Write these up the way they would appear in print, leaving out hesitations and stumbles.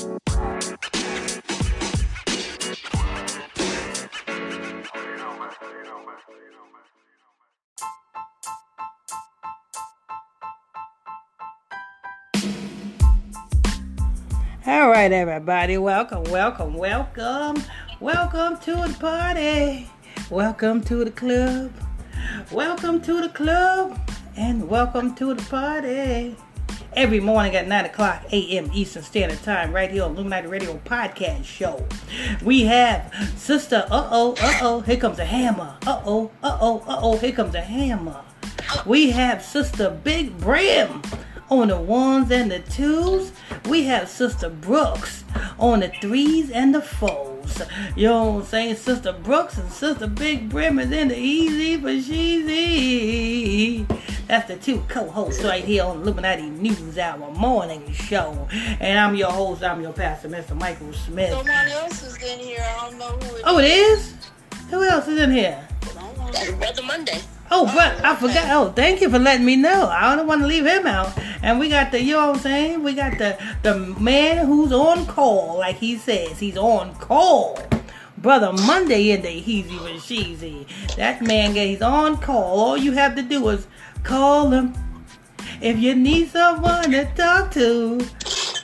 All right, everybody, welcome to the party, welcome to the club, and welcome to the party. Every morning at 9 o'clock a.m. Eastern Standard Time, right here on Illuminati Radio Podcast Show. We have Sister, here comes a hammer. Here comes a hammer. We have Sister Big Brim on the ones and the twos. We have Sister Brooks on the threes and the fours. You know what I'm saying? Sister Brooks and Sister Big Brim is in the easy for sheezy. That's the two co-hosts right here on Illuminati News Hour Morning Show. And I'm your host, I'm your pastor, Mr. Michael Smith. Someone else is in here, I don't know who it is. Oh, it is? Who else is in here? That's Brother Monday. Oh, but I forgot. Oh, thank you for letting me know. I don't want to leave him out. And we got the, you know what I'm saying? We got the man who's on call, like he says. He's on call. Brother Monday in the heezy with sheezy. That man, he's on call. All you have to do is call him. If you need someone to talk to,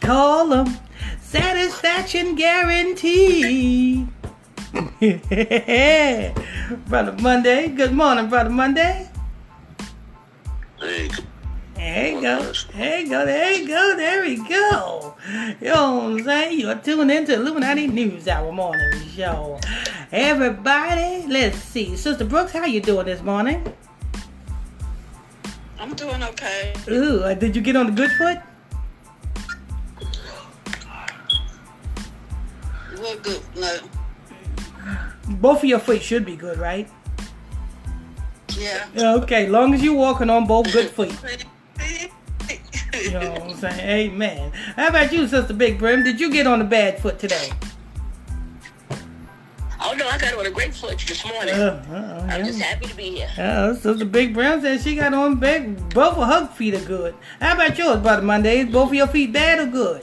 call him. Satisfaction guaranteed. Brother Monday. Good morning, Brother Monday. There you go. You know what I'm saying? You're tuned into Illuminati News Hour Morning Show. Everybody, let's see. Sister Brooks, how you doing this morning? I'm doing okay. Ooh, did you get on the good foot? We're good. No. Both of your feet should be good, right? Yeah. Okay, long as you're walking on both good feet. You know what I'm saying? Amen. How about you, Sister Big Brim? Did you get on the bad foot today? Oh, no, I got on a great foot this morning. I'm just happy to be here. Sister Big Brim said she got on both of her feet are good. How about yours, Brother Monday? Is both of your feet bad or good?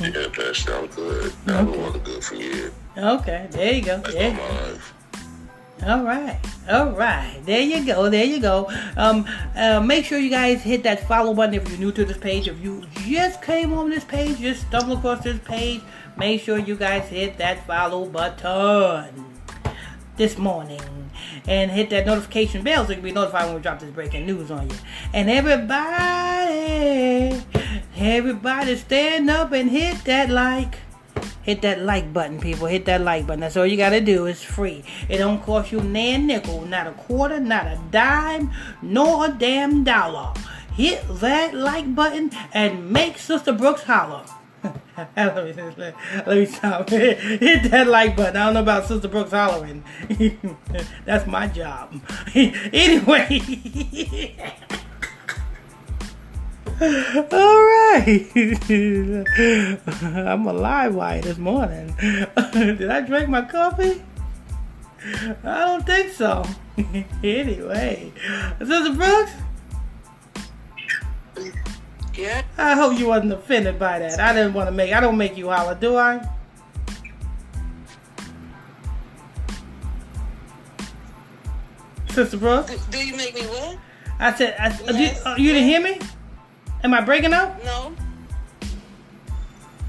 Yeah, Pastor, I'm good. I don't want to go for you. Okay, there you go. All right. There you go. Make sure you guys hit that follow button if you're new to this page. If you just came on this page, just stumbled across this page, make sure you guys hit that follow button this morning. And hit that notification bell so you can be notified when we drop this breaking news on you. And everybody stand up and hit that like. Hit that like button, people. Hit that like button. That's all you got to do. It's free. It don't cost you nan nickel, not a quarter, not a dime, nor a damn dollar. Hit that like button and make Sister Brooks holler. Let me stop. Hit that like button. I don't know about Sister Brooks hollering. That's my job. Anyway. All right. I'm a live wire this morning. Did I drink my coffee? I don't think so. Anyway, Sister Brooks? Yeah? I hope you wasn't offended by that. I don't make you holler, do I? Sister Brooks? Do you make me what? I said, yes. You didn't hear me? Am I breaking up? No.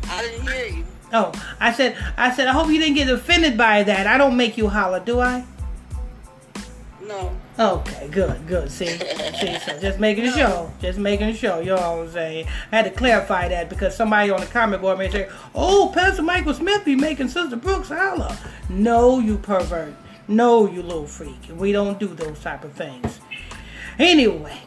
I didn't hear you. Oh, I said, I hope you didn't get offended by that. I don't make you holler, do I? No. Okay, good. See, so just making a show. You know what I'm saying? I had to clarify that because somebody on the comment board may say, oh, Pastor Michael Smith be making Sister Brooks holler. No, you pervert. No, you little freak. We don't do those type of things. Anyway.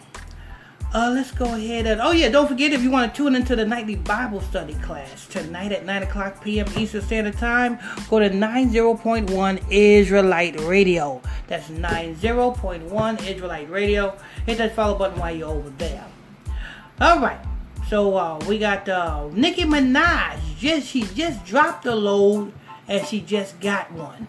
Let's go ahead and... Oh, yeah, don't forget if you want to tune into the nightly Bible study class tonight at 9 o'clock p.m. Eastern Standard Time, go to 90.1 Israelite Radio. That's 90.1 Israelite Radio. Hit that follow button while you're over there. All right. So, we got Nicki Minaj. She just dropped a load, and she just got one.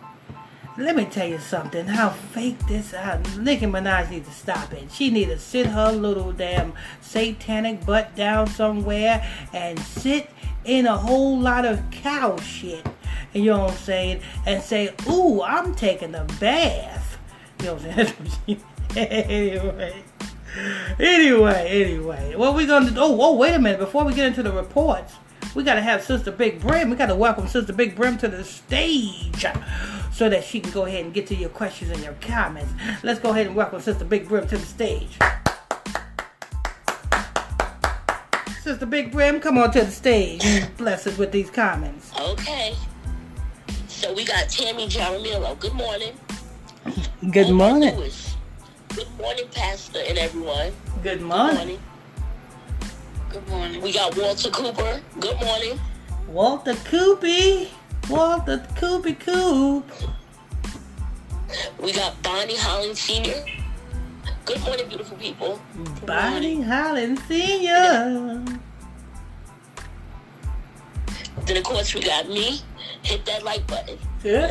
Let me tell you something, how fake this out. Nicki Minaj needs to stop it. She needs to sit her little damn satanic butt down somewhere and sit in a whole lot of cow shit. You know what I'm saying? And say, ooh, I'm taking a bath. You know what I'm saying? Anyway. What we gonna do? Oh, wait a minute. Before we get into the reports, we gotta have Sister Big Brim. We gotta welcome Sister Big Brim to the stage, so that she can go ahead and get to your questions and your comments. Let's go ahead and welcome Sister Big Brim to the stage. Sister Big Brim, come on to the stage and bless us with these comments. Okay. So we got Tammy Jaramillo. Good morning. Good morning. Good morning, Pastor and everyone. Good morning. Good morning. We got Walter Cooper. Good morning. Walter Coopy. We got Bonnie Holland Sr. Good morning, beautiful people. Bonnie Holland Sr. Then, of course, we got me. Hit that like button. You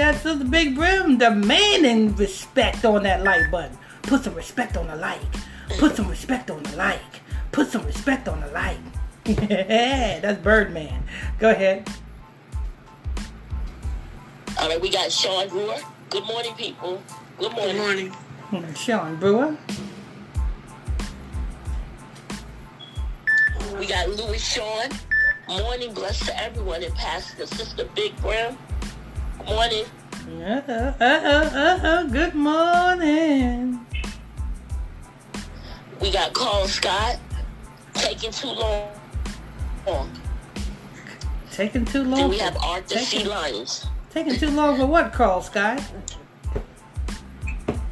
got Sister Big Brim demanding respect on that like button. Put some respect on the like. Put some respect on the like. Yeah, that's Birdman. Go ahead. All right, we got Sean Brewer. Good morning, people. Good morning. Sean Brewer. We got Louis Sean. Morning, blessed to everyone, and Pastor Sister Big Brim. Good morning. Good morning. We got Carl Scott. Taking too long. Then we have Arthur C. Lyons. Taking too long for what, Carl Scott?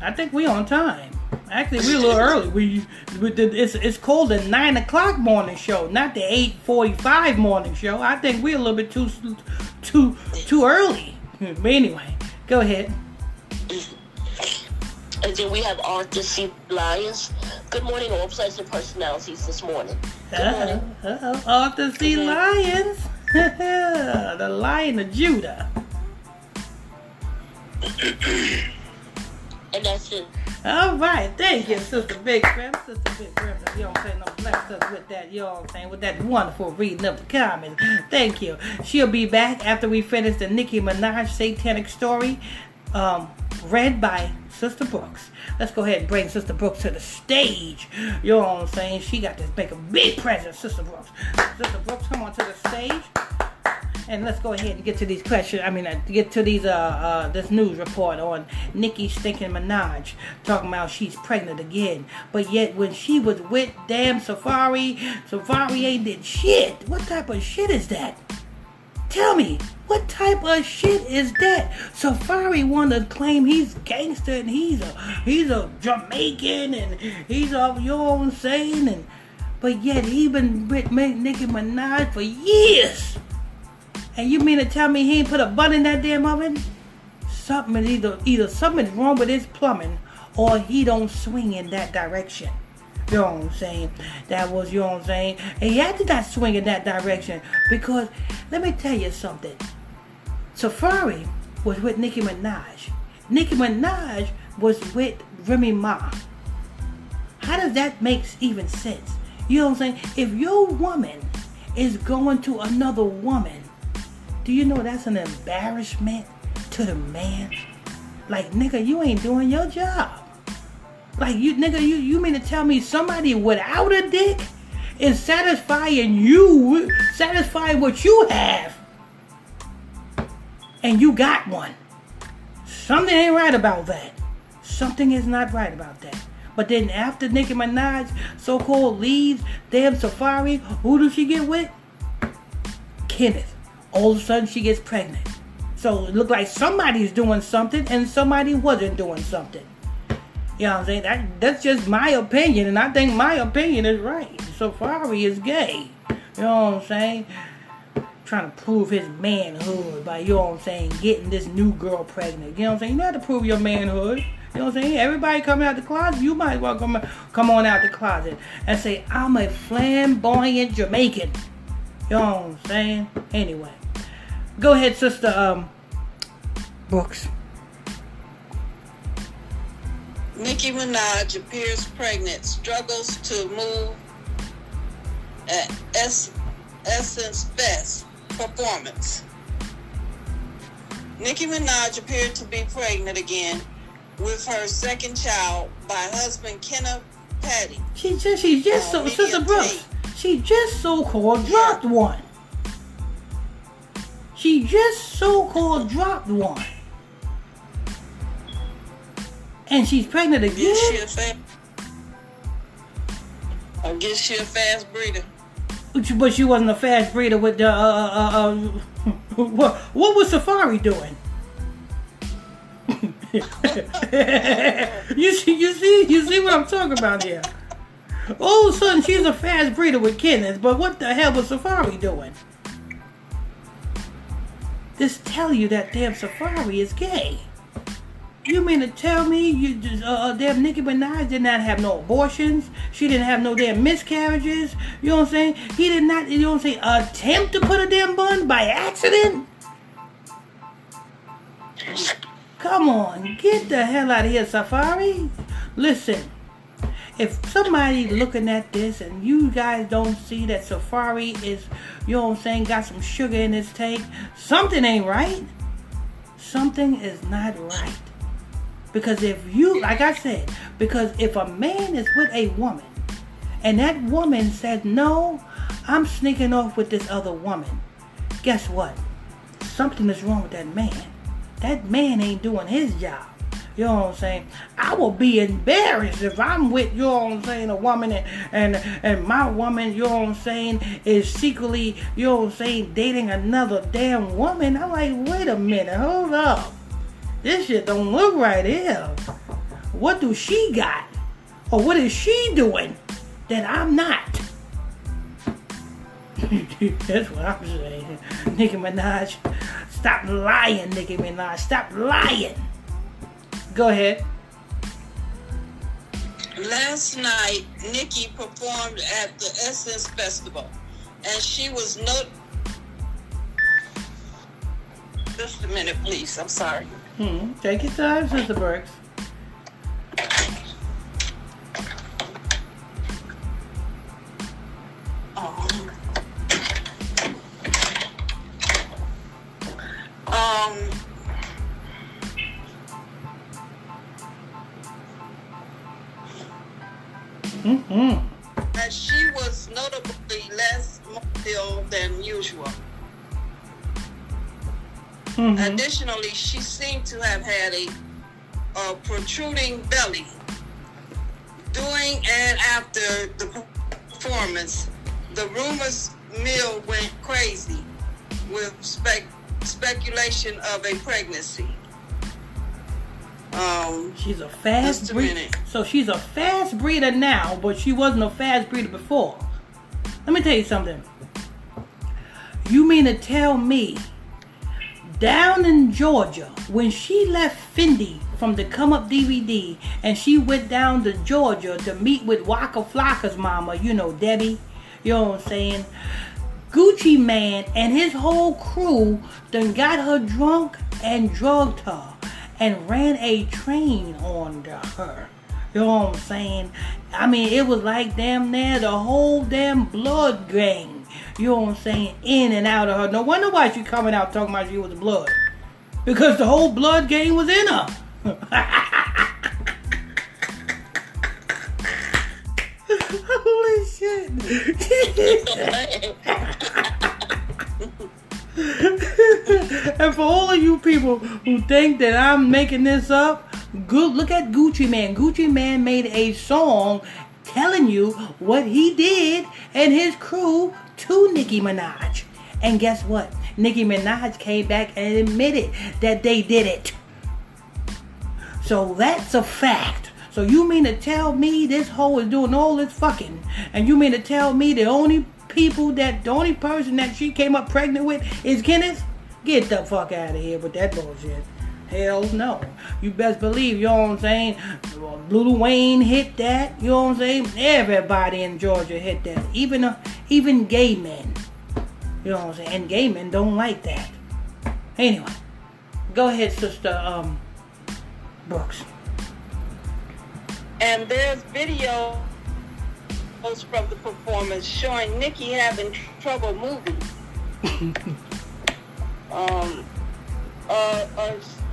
I think we on time. Actually, we're a little early. We did, it's called the 9 o'clock morning show, not the 8:45 morning show. I think we're a little bit too early. But anyway, go ahead. And then we have Arthur C. Lyons. Good morning, all pleasant personalities this morning. Good morning. Arthur C. Lyons. The Lion of Judah. And that's it. All right, thank you, Sister Big Brim. You know what I'm saying? I'm blessed us with that, you know what I'm saying? With that wonderful reading of the comments. Thank you. She'll be back after we finish the Nicki Minaj satanic story, read by Sister Brooks. Let's go ahead and bring Sister Brooks to the stage. You know what I'm saying? She got to make a big presence, Sister Brooks. Sister Brooks, come on to the stage. And let's go ahead and get to these questions. This news report on Nicki stinking Minaj, talking about she's pregnant again. But yet when she was with damn Safaree ain't did shit. What type of shit is that? Tell me, what type of shit is that? Safaree wanted to claim he's gangster and he's a Jamaican and he's a, you know what I'm saying? And but yet he been with Nicki Minaj for years. And you mean to tell me he ain't put a bun in that damn oven? Something either something's wrong with his plumbing, or he don't swing in that direction. You know what I'm saying? You know what I'm saying? And he had to not swing in that direction because let me tell you something. Safaree was with Nicki Minaj. Nicki Minaj was with Remy Ma. How does that make even sense? You know what I'm saying? If your woman is going to another woman, do you know that's an embarrassment to the man? Like, nigga, you ain't doing your job. Like, you mean to tell me somebody without a dick is satisfying what you have? And you got one. Something ain't right about that. Something is not right about that. But then after Nicki Minaj so-called leaves damn Safaree, who does she get with? Kenneth. All of a sudden, she gets pregnant. So it looked like somebody's doing something and somebody wasn't doing something. You know what I'm saying? That's just my opinion, and I think my opinion is right. Safaree is gay. You know what I'm saying? Trying to prove his manhood by, you know what I'm saying, getting this new girl pregnant. You know what I'm saying? You don't have to prove your manhood. You know what I'm saying? Everybody coming out the closet, you might as well come on out the closet and say, I'm a flamboyant Jamaican. You know what I'm saying? Anyway. Go ahead, Sister books. Nicki Minaj appears pregnant, struggles to move at Essence Fest performance. Nicki Minaj appeared to be pregnant again with her second child by husband Kenneth Petty. She just so-called dropped one. And she's pregnant again? I guess she a fast breeder. But she wasn't a fast breeder with the, what was Safaree doing? You see what I'm talking about here? All of a sudden, she's a fast breeder with Kenneth, but what the hell was Safaree doing? This tell you that damn Safaree is gay. You mean to tell me damn Nicki Minaj did not have no abortions? She didn't have no damn miscarriages? You know what I'm saying? He did not, you know what I'm saying, attempt to put a damn bun by accident? Come on, get the hell out of here, Safaree. Listen, if somebody's looking at this and you guys don't see that Safaree is, you know what I'm saying, got some sugar in his tank, something ain't right. Something is not right. Because if you, like I said, because if a man is with a woman and that woman says, no, I'm sneaking off with this other woman, guess what? Something is wrong with that man. That man ain't doing his job. You know what I'm saying? I will be embarrassed if I'm with, you know what I'm saying, a woman and my woman, you know what I'm saying, is secretly, you know what I'm saying, dating another damn woman. I'm like, wait a minute, hold up. This shit don't look right here. What do she got? Or what is she doing that I'm not? That's what I'm saying. Nicki Minaj, stop lying, Nicki Minaj. Stop lying. Go ahead. Last night, Nicki performed at the Essence Festival. And she was Just a minute, please. I'm sorry. Take your time, Sister Burks. And she was notably less mobile than usual. Mm-hmm. Additionally, she seemed to have had a protruding belly during and after the performance. The rumors mill went crazy with speculation of a pregnancy. She's a fast breeder. So she's a fast breeder now, but she wasn't a fast breeder before. Let me tell you something. You mean to tell me? Down in Georgia, when she left Fendi from the Come Up DVD and she went down to Georgia to meet with Waka Flocka's mama, you know, Debbie, you know what I'm saying? Gucci Man and his whole crew done got her drunk and drugged her and ran a train on her. You know what I'm saying? I mean, it was like damn near the whole damn blood gang. You know what I'm saying? In and out of her. No wonder why she coming out talking about she was blood. Because the whole blood game was in her. Holy shit. And for all of you people who think that I'm making this up, good, look at Gucci Man. Gucci Man made a song telling you what he did and his crew to Nicki Minaj. And guess what? Nicki Minaj came back and admitted that they did it. So that's a fact. So you mean to tell me this hoe is doing all this fucking, and you mean to tell me the only person that she came up pregnant with is Kenneth? Get the fuck out of here with that bullshit. Hell no. You best believe, you know what I'm saying? Lil Wayne hit that, you know what I'm saying? Everybody in Georgia hit that. Even gay men. You know what I'm saying? And gay men don't like that. Anyway, Go ahead, Sister Brooks. And there's video from the performance showing Nicki having trouble moving.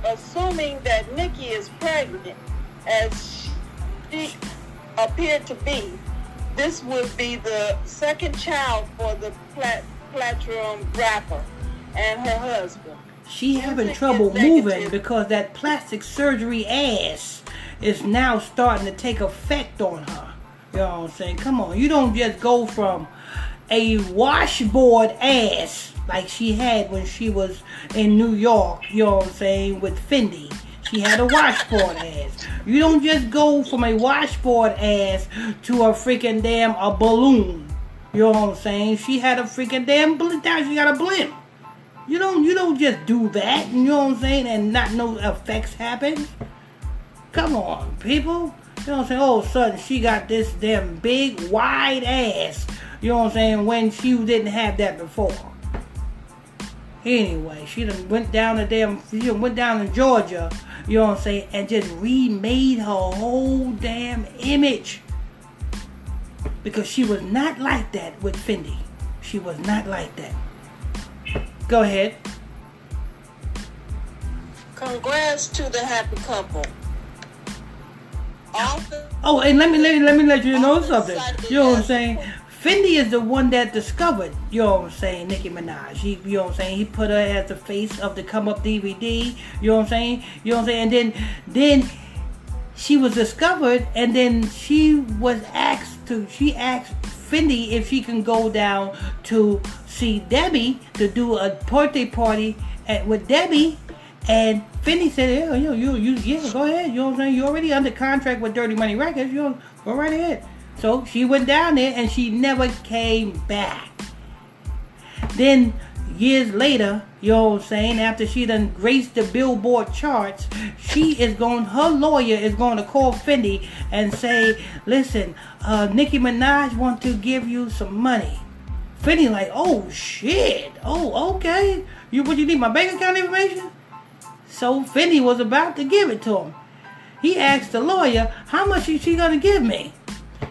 Assuming that Nicki is pregnant, as she appeared to be, this would be the second child for the platinum rapper and her husband. She having trouble moving because that plastic surgery ass is now starting to take effect on her. You know what I'm saying? Come on, you don't just go from a washboard ass like she had when she was in New York, you know what I'm saying, with Fendi. She had a washboard ass. You don't just go from a washboard ass to a freaking damn a balloon. You know what I'm saying? She had a freaking damn blimp. She got a blimp. You don't just do that, you know what I'm saying, and not no effects happen. Come on, people. You know what I'm saying? All of a sudden, she got this damn big, wide ass. You know what I'm saying? When she didn't have that before. Anyway, she done went down to damn, she done went down to Georgia, you know what I'm saying, and just remade her whole damn image. Because she was not like that with Fendi. She was not like that. Go ahead. Congrats to the happy couple. Oh, and let me let you know something. You know what I'm saying? Fendi is the one that discovered, you know what I'm saying, Nicki Minaj. He, you know what I'm saying? He put her as the face of the Come Up DVD. You know what I'm saying? You know what I'm saying? And then she was discovered, and then she was asked to. She asked Fendi if she can go down to see Debbie to do a birthday party with Debbie. And Fendi said, "Yeah, you go ahead. You know what I'm saying? You're already under contract with Dirty Money Records. You know, go right ahead." So she went down there and she never came back. Then years later, you know what I'm saying, after she done graced the Billboard charts, her lawyer is going to call Fendi and say, "Listen, Nicki Minaj wants to give you some money." Fendi like, "Oh shit, oh okay, you need my bank account information?" So Fendi was about to give it to him. He asked the lawyer, "How much is she gonna give me?"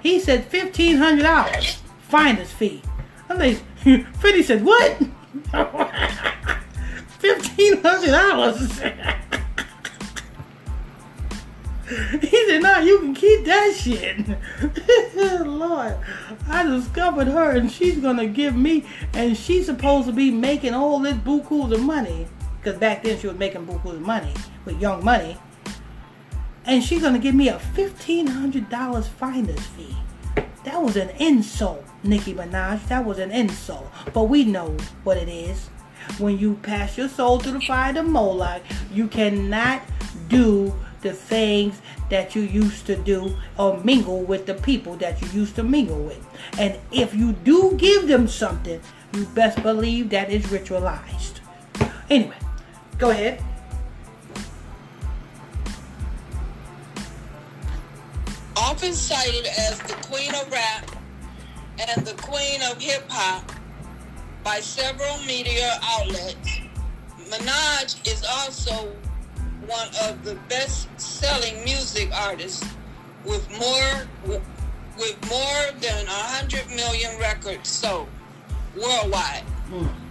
He said, $1,500 finder's fee. I'm like, Fendi said, "What? $1,500? He said, "No, you can keep that shit." Lord, I discovered her and she's gonna give me, and she's supposed to be making all this bukus of money. Because back then she was making bukus of money with Young Money. And she's going to give me a $1,500 finder's fee. That was an insult, Nicki Minaj. That was an insult. But we know what it is. When you pass your soul through the fire to Moloch, you cannot do the things that you used to do or mingle with the people that you used to mingle with. And if you do give them something, you best believe that is ritualized. Anyway, go ahead. Often cited as the queen of rap and the queen of hip-hop by several media outlets, Minaj is also one of the best-selling music artists with more than 100 million records sold worldwide.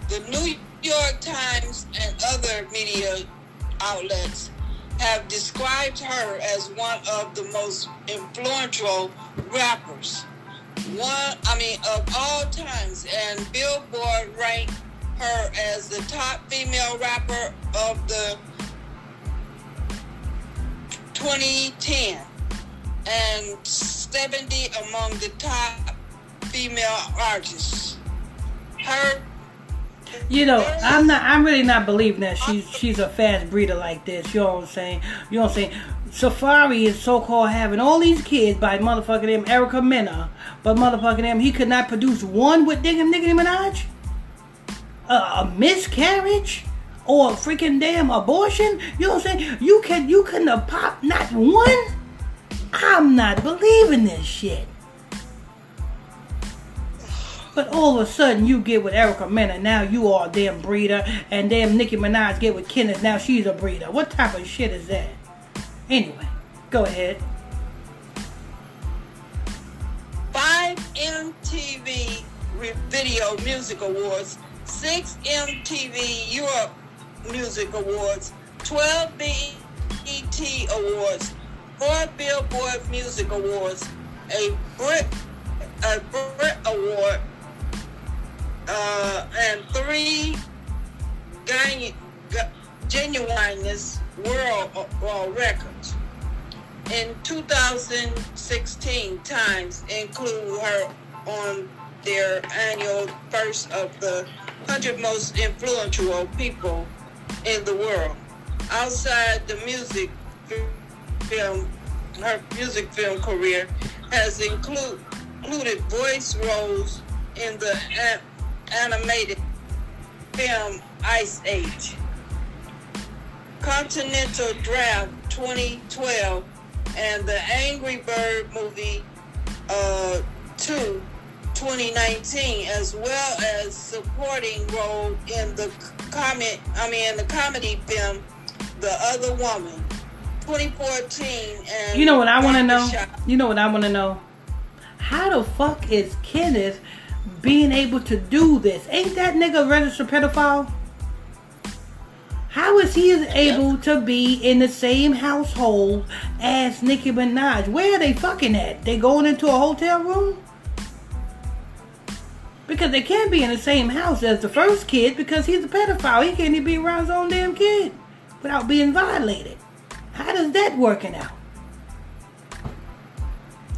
The New York Times and other media outlets have described her as one of the most influential rappers. Of all times, and Billboard ranked her as the top female rapper of the 2010 and 70 among the top female artists. Her I'm really not believing that she's a fast breeder like this. You know what I'm saying? You know what I'm saying? Safaree is so-called having all these kids by motherfucking them Erica Mena, but motherfucking them he could not produce one with Nicki Minaj? A miscarriage? Or a freaking damn abortion? You know what I'm saying? You couldn't have popped not one? I'm not believing this shit. But all of a sudden, you get with Erica Mena. Now you are a damn breeder. And damn Nicki Minaj get with Kenneth. Now she's a breeder. What type of shit is that? Anyway, go ahead. 5 MTV Video Music Awards, 6 MTV Europe Music Awards, 12 BET Awards, 4 Billboard Music Awards, a Brit Award, and 3 Genuineness World Records. In 2016, Times include her on their annual first of the 100 most influential people in the world. Outside the music film, her music film career has included voice roles in the animated film Ice Age, Continental Draft 2012, and the Angry Bird movie 2, 2019, as well as supporting role in the comedy film The Other Woman, 2014. And you know what I want to know? How the fuck is Kenneth being able to do this? Ain't that nigga a registered pedophile? How is he able to be in the same household as Nicki Minaj? Where are they fucking at? They going into a hotel room? Because they can't be in the same house as the first kid because he's a pedophile. He can't even be around his own damn kid without being violated. How does that working out?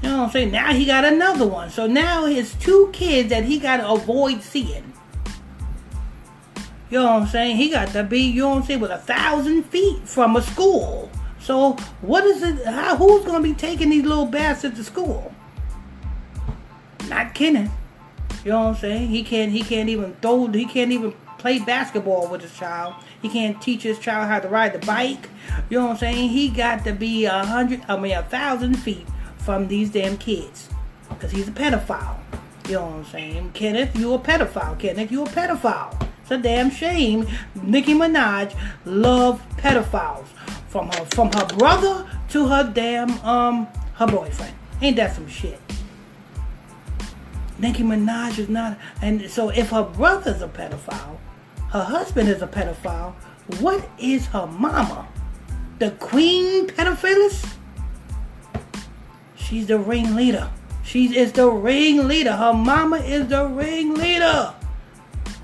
You know what I'm saying? Now he got another one. So now his 2 kids that he got to avoid seeing. You know what I'm saying? He got to be, you know what I'm saying, with 1,000 feet from a school. So what is it? Who's going to be taking these little bastards to school? Not Kenneth. You know what I'm saying? He can't even play basketball with his child. He can't teach his child how to ride the bike. You know what I'm saying? He got to be 1,000 feet from these damn kids. Because he's a pedophile. You know what I'm saying? Kenneth, you a pedophile. Kenneth, you a pedophile. It's a damn shame. Nicki Minaj loved pedophiles. From her brother to her damn, her boyfriend. Ain't that some shit? Nicki Minaj is not, and so if her brother's a pedophile, her husband is a pedophile, what is her mama? The queen pedophilist? She's the ringleader. She is the ringleader. Her mama is the ringleader.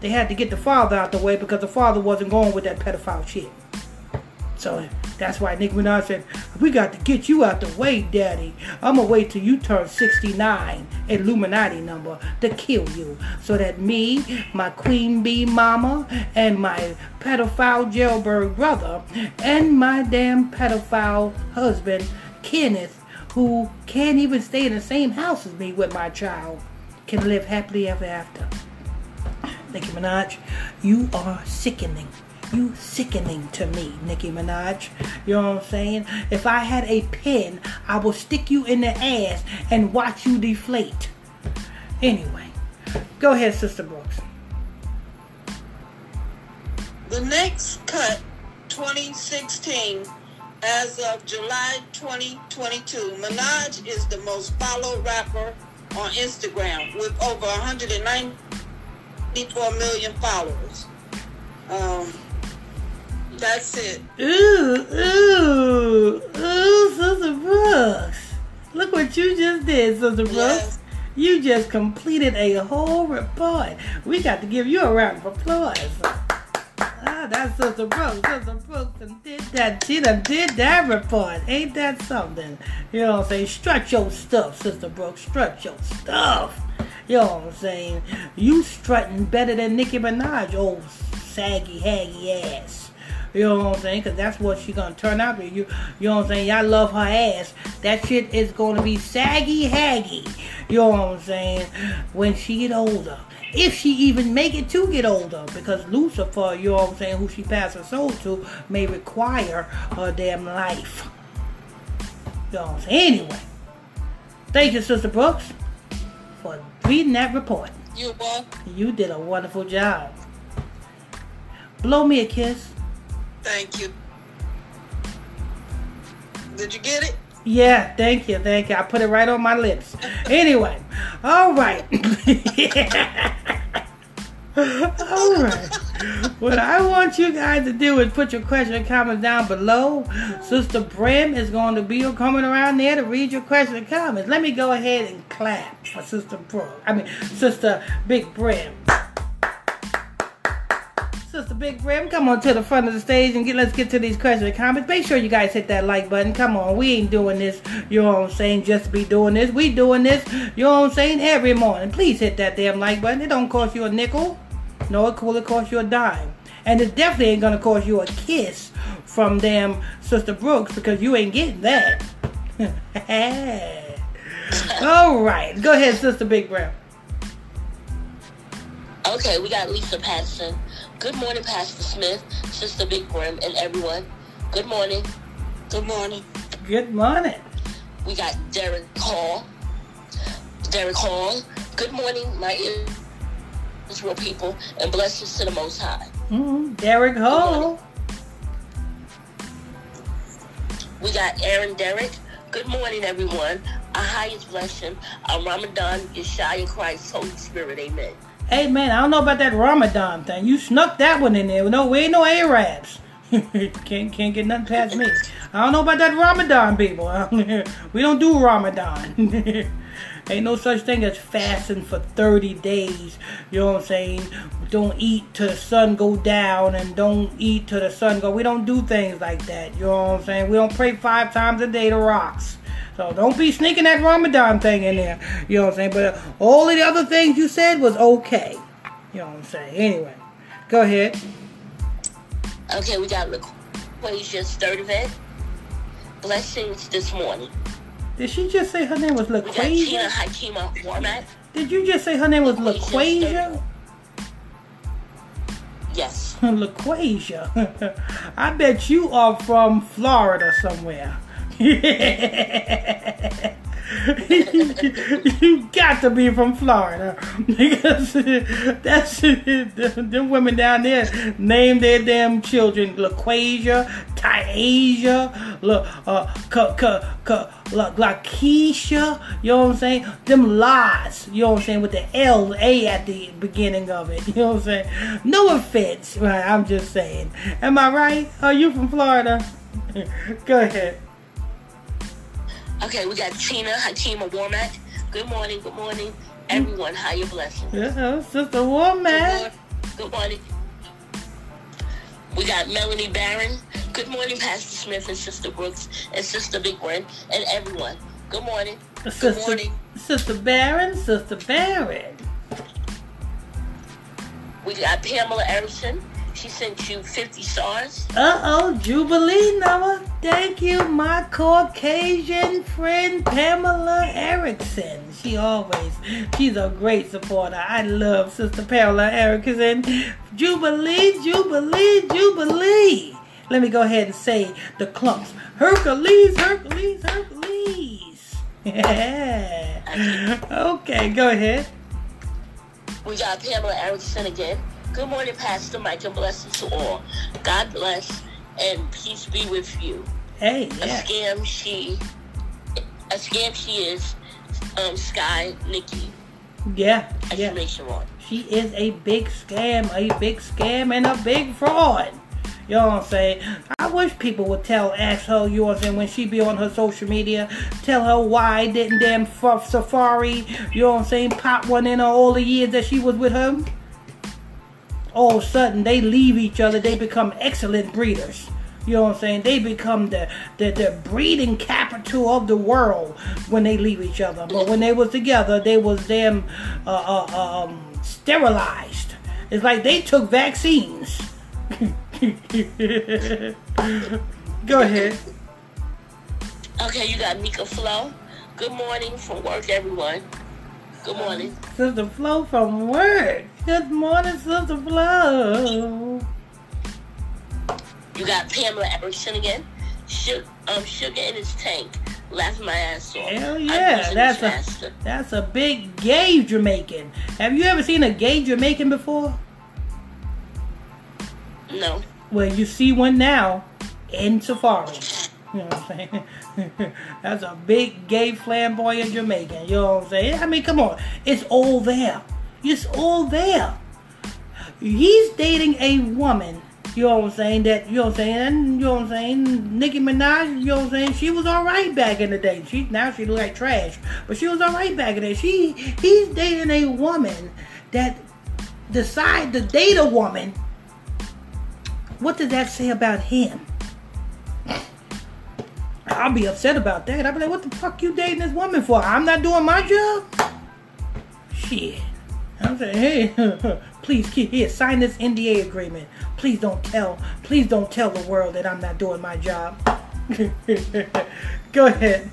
They had to get the father out the way because the father wasn't going with that pedophile shit. So that's why Nicki Minaj said, we got to get you out the way, Daddy. I'm going to wait till you turn 69, Illuminati number, to kill you. So that me, my queen bee mama, and my pedophile jailbird brother, and my damn pedophile husband, Kenneth, who can't even stay in the same house as me with my child, can live happily ever after. Nicki Minaj, you are sickening. You sickening to me, Nicki Minaj. You know what I'm saying? If I had a pen, I would stick you in the ass and watch you deflate. Anyway, go ahead, Sister Brooks. The next cut, 2016, as of July 2022, Minaj is the most followed rapper on Instagram with over 194 million followers. That's it. Ooh, Sister Brooks. Look what you just did, Sister Brooks. Yes. You just completed a whole report. We got to give you a round of applause. That's Sister Brooks. Sister Brooks done did that. She done did that report. Ain't that something? You know what I'm saying? Strut your stuff, Sister Brooks. Strut your stuff. You know what I'm saying? You strutting better than Nicki Minaj, old saggy, haggy ass. You know what I'm saying? Because that's what she's going to turn out to you. You know what I'm saying? Y'all love her ass. That shit is going to be saggy, haggy. You know what I'm saying? When she get older. If she even make it to get older. Because Lucifer, you know what I'm saying, who she passed her soul to, may require her damn life. You know what I'm saying? Anyway. Thank you, Sister Brooks, for reading that report. You're welcome. You did a wonderful job. Blow me a kiss. Thank you. Did you get it? Yeah, thank you, thank you. I put it right on my lips. Anyway, all right. All right. What I want you guys to do is put your question and comments down below. Sister Brim is going to be coming around there to read your question and comments. Let me go ahead and clap for Sister Big Brim. Sister Big Brim, come on to the front of the stage and let's get to these questions and comments. Make sure you guys hit that like button. Come on, we ain't doing this, you know what I'm saying, just to be doing this. We doing this, you know what I'm saying, every morning. Please hit that damn like button. It don't cost you a nickel. No, it will cost you a dime. And it definitely ain't gonna cost you a kiss from damn Sister Brooks, because you ain't getting that. All right, go ahead, Sister Big Brim. Okay, we got Lisa Patterson. Good morning, Pastor Smith, Sister Big Brim, and everyone. Good morning. Good morning. Good morning. We got Derek Hall. Derek Hall. Good morning, my Israel people, and blessings to the Most High. Mm-hmm. Derek Hall. We got Aaron Derek. Good morning, everyone. Our highest blessing, our Ramadan, Yeshua Christ, Holy Spirit. Amen. Hey man, I don't know about that Ramadan thing. You snuck that one in there. No, we ain't no Arabs. Can't get nothing past me. I don't know about that Ramadan, people. We don't do Ramadan. Ain't no such thing as fasting for 30 days. You know what I'm saying? Don't eat till the sun go down and don't eat till the sun go. We don't do things like that. You know what I'm saying? We don't pray 5 times a day to rocks. So don't be sneaking that Ramadan thing in there. You know what I'm saying? But all of the other things you said was okay. You know what I'm saying? Anyway, go ahead. Okay, we got LaQuasia Sturdivant. Blessings this morning. Did she just say her name was LaQuasia? We got Tina Hakima Warmack. Did you just say her name was LaQuasia? Yes. LaQuasia. I bet you are from Florida somewhere. Yeah. You got to be from Florida, because that's them women down there name their damn children LaQuasia, Tyasia, LaKeisha, you know what I'm saying? Them La's, you know what I'm saying, with the L, A at the beginning of it, you know what I'm saying? No offense, right? I'm just saying. Am I right? Are you from Florida? Go ahead. Okay, we got Tina Hakima Warmack. Good morning, everyone. How you blessings? Yeah, Sister Warmack. Good morning. We got Melanie Barron. Good morning, Pastor Smith and Sister Brooks and Sister Big Brim and everyone. Good morning. Good morning. Sister Barron. We got Pamela Erickson. She sent you 50 stars. Jubilee number. Thank you, my Caucasian friend Pamela Erickson. She's a great supporter. I love Sister Pamela Erickson. Jubilee. Let me go ahead and say the clumps. Hercules. Yeah. Okay, go ahead. We got Pamela Erickson again. Good morning, Pastor Michael. Blessings to all. God bless and peace be with you. Hey, yeah. A scam she is. Sky Nikki. Yeah. Exclamation mark. She is a big scam, and a big fraud. You know what I'm saying? I wish people would ask her, you know what I'm saying, when she be on her social media, tell her why didn't damn Safaree, you know what I'm saying, pop one in her all the years that she was with him. All of a sudden, they leave each other. They become excellent breeders. You know what I'm saying? They become the breeding capital of the world when they leave each other. But when they was together, they was damn sterilized. It's like they took vaccines. Go ahead. Okay, you got Mika Flo. Good morning from work, everyone. Good morning. Sister Flo from work. Good morning, Sister Flo. You got Pamela Erickson again. Sugar in his tank. Laugh my ass off. Hell yeah, that's a big gay Jamaican. Have you ever seen a gay Jamaican before? No. Well, you see one now in Safaree. You know what I'm saying? That's a big gay flamboyant Jamaican. You know what I'm saying? I mean, come on. It's all there. It's all there. He's dating a woman. You know what I'm saying? That, you know what I'm saying? You know what I'm saying? Nicki Minaj, you know what I'm saying? She was alright back in the day. Now she look like trash. But she was alright back in the day. He's dating a woman that decide to date a woman. What does that say about him? I'll be upset about that. I'll be like, what the fuck you dating this woman for? I'm not doing my job? Shit. I'm saying, hey, please keep here. Sign this NDA agreement. Please don't tell the world that I'm not doing my job. Go ahead.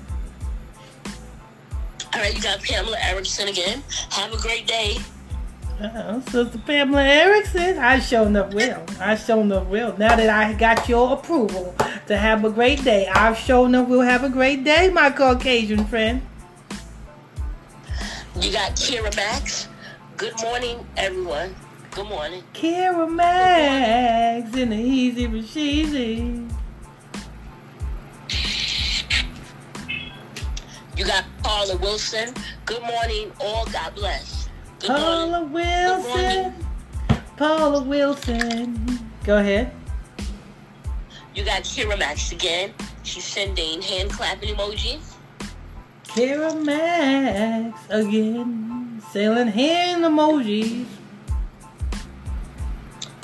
All right, you got Pamela Erickson again. Have a great day. Uh-oh, Sister Pamela Erickson. I shown up will. Now that I got your approval to have a great day, I've shown up will have a great day, my Caucasian friend. You got Kira Max. Good morning, everyone. Good morning. Kira Max in the easy but cheesy. You got Paula Wilson. Good morning, all. God bless. Good Paula morning. Wilson. Paula Wilson. Go ahead. You got Kira Max again. She's sending hand clapping emojis. Kira Max again. Sailing hand emojis.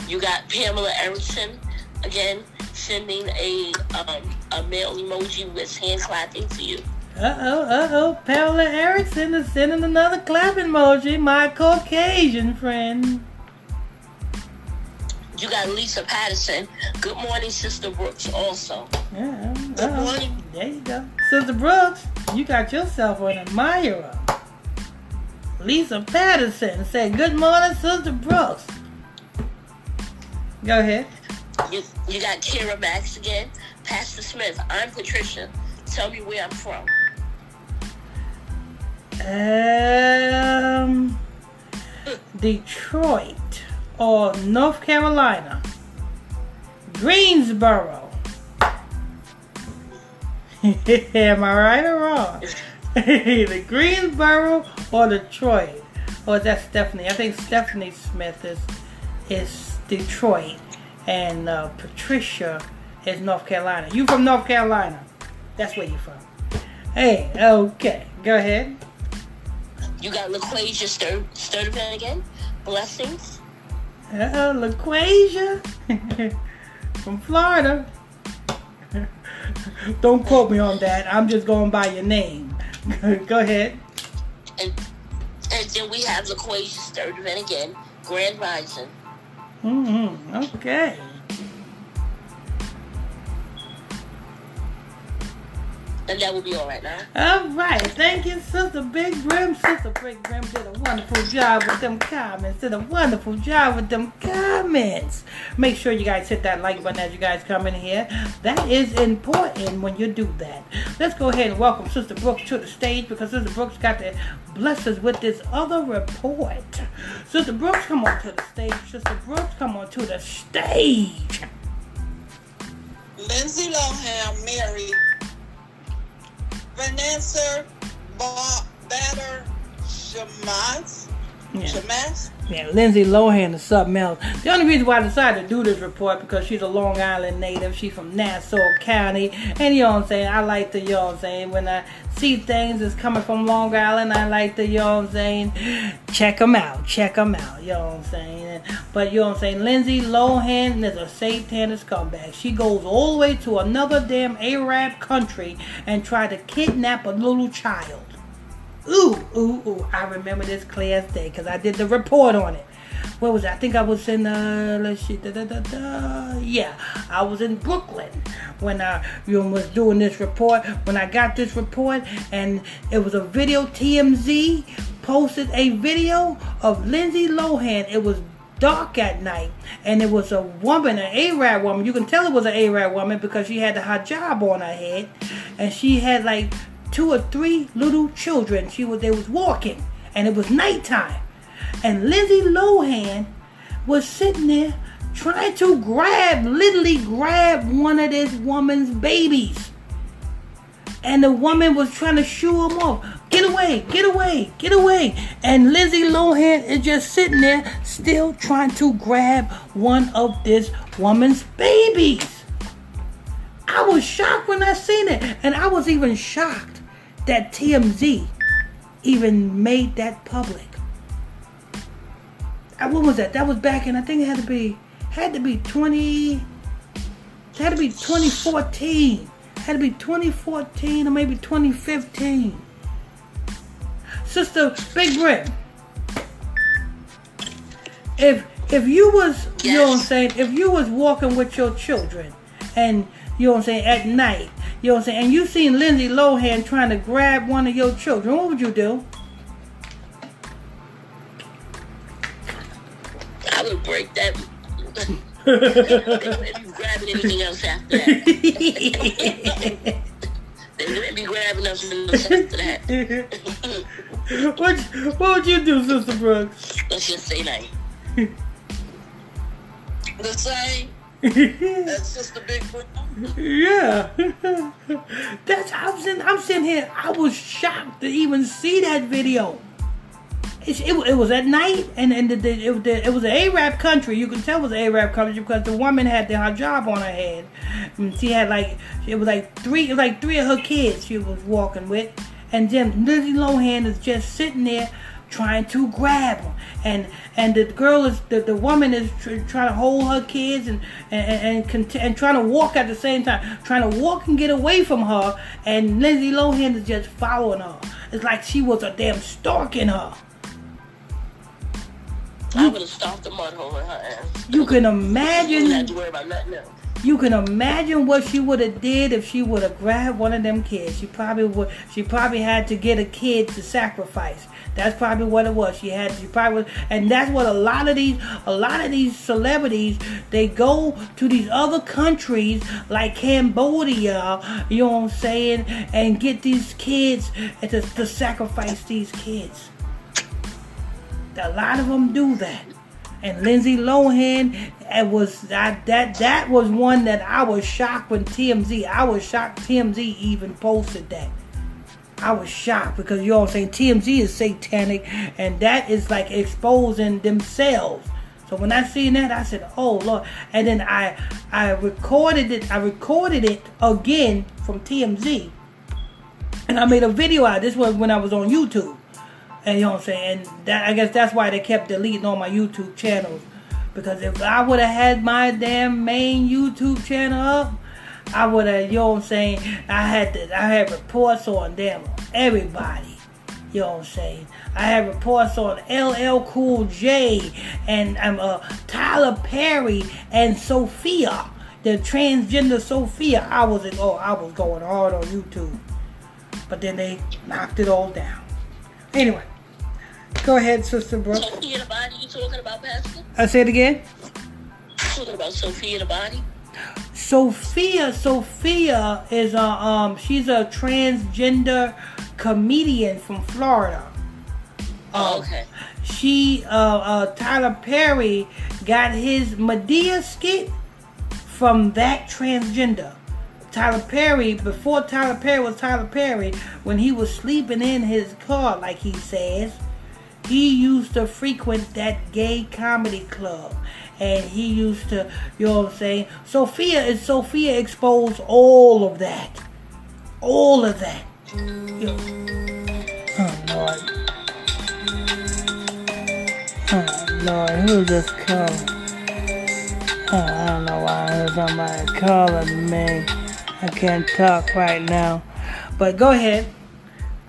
You got Pamela Erickson again sending a male emoji with hand clapping to you. Uh oh. Pamela Erickson is sending another clap emoji, my Caucasian friend. You got Lisa Patterson. Good morning, Sister Brooks, also. Yeah. Good morning. There you go. Sister Brooks, you got yourself an admirer. Lisa Patterson said, good morning, Sister Brooks. Go ahead. You got Kira Max again. Pastor Smith, I'm Patricia. Tell me where I'm from. Detroit or North Carolina. Greensboro. Am I right or wrong? Either Greensboro or Detroit. Or is that Stephanie? I think Stephanie Smith is Detroit, and Patricia is North Carolina. You from North Carolina? That's where you from. Hey, okay, go ahead. You got LaQuasia Sturtevant again. Blessings. Uh-oh, LaQuasia from Florida. Don't quote me on that. I'm just going by your name. Go ahead. And then we have LaQuasia Sturtevant again. Grand Rising. Mm-hmm. Okay. And that will be all right now. All right. Thank you, Sister Big Brim. Sister Big Brim did a wonderful job with them comments. Make sure you guys hit that like button as you guys come in here. That is important when you do that. Let's go ahead and welcome Sister Brooks to the stage because Sister Brooks got to bless us with this other report. Sister Brooks, come on to the stage. Lindsay Lohan married Vanessa Bader Shamas. Yeah, Lindsay Lohan is something else. The only reason why I decided to do this report because she's a Long Island native. She's from Nassau County. And you know what I'm saying? I like to, you know what I'm saying? When I see things that's coming from Long Island, I like to, you know what I'm saying? Check them out. You know what I'm saying? But you know what I'm saying? Lindsay Lohan is a satanic scumbag. She goes all the way to another damn Arab country and try to kidnap a little child. Ooh. I remember this clear as day because I did the report on it. Where was I? I think I was in, yeah, I was in Brooklyn when I was doing this report. When I got this report, and it was a video. TMZ posted a video of Lindsay Lohan. It was dark at night, and it was a woman, an Arab woman. You can tell it was an Arab woman because she had the hijab on her head, and she had like two or three little children. They was walking, and it was nighttime. And Lindsay Lohan was sitting there trying to grab one of this woman's babies. And the woman was trying to shoo him off. Get away, get away, get away. And Lindsay Lohan is just sitting there still trying to grab one of this woman's babies. I was shocked when I seen it. And I was even shocked that TMZ even made that public. What was that? That was back in, I think it had to be 2014. Had to be 2014 or maybe 2015. Sister Big Brit, if you was, yes, you know what I'm saying, if you was walking with your children and, you know what I'm saying, at night, you know what I'm saying, and you seen Lindsay Lohan trying to grab one of your children, what would you do? I would break that. They be grabbing anything else after that. They be grabbing us after that. What would you do, Sister Brooks? Let's just say that. The same. That's Sister Big Brooks. Yeah. I'm sitting here. I was shocked to even see that video. It was at night, and it was an Arab country. You can tell it was an Arab country because the woman had the hijab on her head. And she had three of her kids she was walking with, and then Lindsay Lohan is just sitting there trying to grab them, and the girl is the woman is trying to hold her kids and trying to walk at the same time, trying to walk and get away from her, and Lindsay Lohan is just following her. It's like she was a damn stalking her. I would have stopped the mud hole in her ass. You can imagine. Not to worry about nothing else. You can imagine what she would have did if she would have grabbed one of them kids. She probably had to get a kid to sacrifice. That's probably what it was. And that's what a lot of these celebrities, they go to these other countries like Cambodia, you know what I'm saying, and get these kids to sacrifice these kids. A lot of them do that, and Lindsay Lohan that was one that I was shocked when TMZ. I was shocked TMZ even posted that. I was shocked because, you know what I'm saying, TMZ is satanic, and that is like exposing themselves. So when I seen that, I said, "Oh Lord!" And then I recorded it. I recorded it again from TMZ, and I made a video out. This was when I was on YouTube. And you know what I'm saying? And that, I guess that's why they kept deleting all my YouTube channels. Because if I would have had my damn main YouTube channel up, I would have, you know what I'm saying? I had reports on damn everybody. You know what I'm saying? I had reports on LL Cool J and Tyler Perry and Sophia, the transgender Sophia. I was going hard on YouTube. But then they knocked it all down. Anyway. Go ahead, Sister Brooke. Sophia the Body, you talking about, Pastor? I say it again. You talking about Sophia the Body? Sophia is she's a transgender comedian from Florida. Okay. She, Tyler Perry got his Medea skit from that transgender. Tyler Perry, before Tyler Perry was Tyler Perry, when he was sleeping in his car, like he says, he used to frequent that gay comedy club. And he used to, you know what I'm saying? Sophia exposed all of that. All of that. Oh, Lord. Oh, Lord, who's this calling? Oh, I don't know why I heard somebody calling me. I can't talk right now. But go ahead.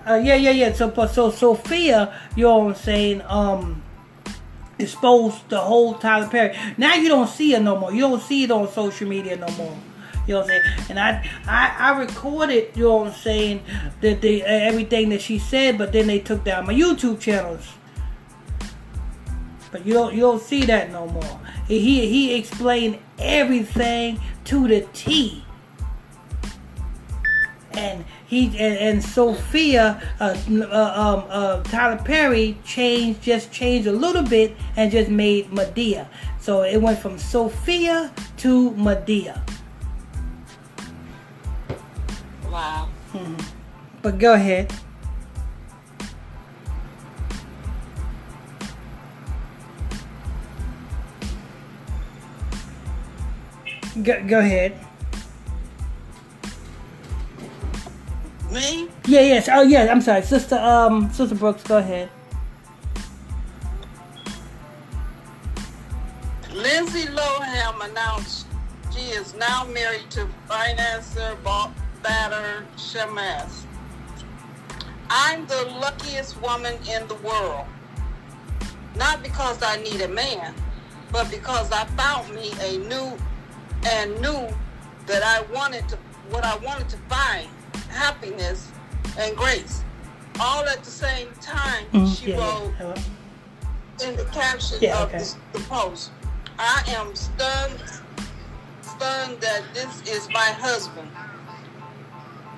Yeah. So Sophia, you know what I'm saying, exposed the whole Tyler Perry. Now you don't see her no more. You don't see it on social media no more. You know what I'm saying? And I recorded, you know what I'm saying, everything that she said, but then they took down my YouTube channels. But you don't see that no more. He explained everything to the T. And and Sophia, Tyler Perry changed a little bit and just made Medea. So it went from Sophia to Medea. Wow. Mm-hmm. But go ahead. Go ahead. Me? Yeah, yes. Oh, yeah. I'm sorry, Sister Brooks. Go ahead. Lindsay Lohan announced she is now married to financer Bader Shemesh. I'm the luckiest woman in the world. Not because I need a man, but because I found me a new and knew that I wanted to find happiness and grace all at the same time. She wrote in the caption of the post, I am stunned that this is my husband,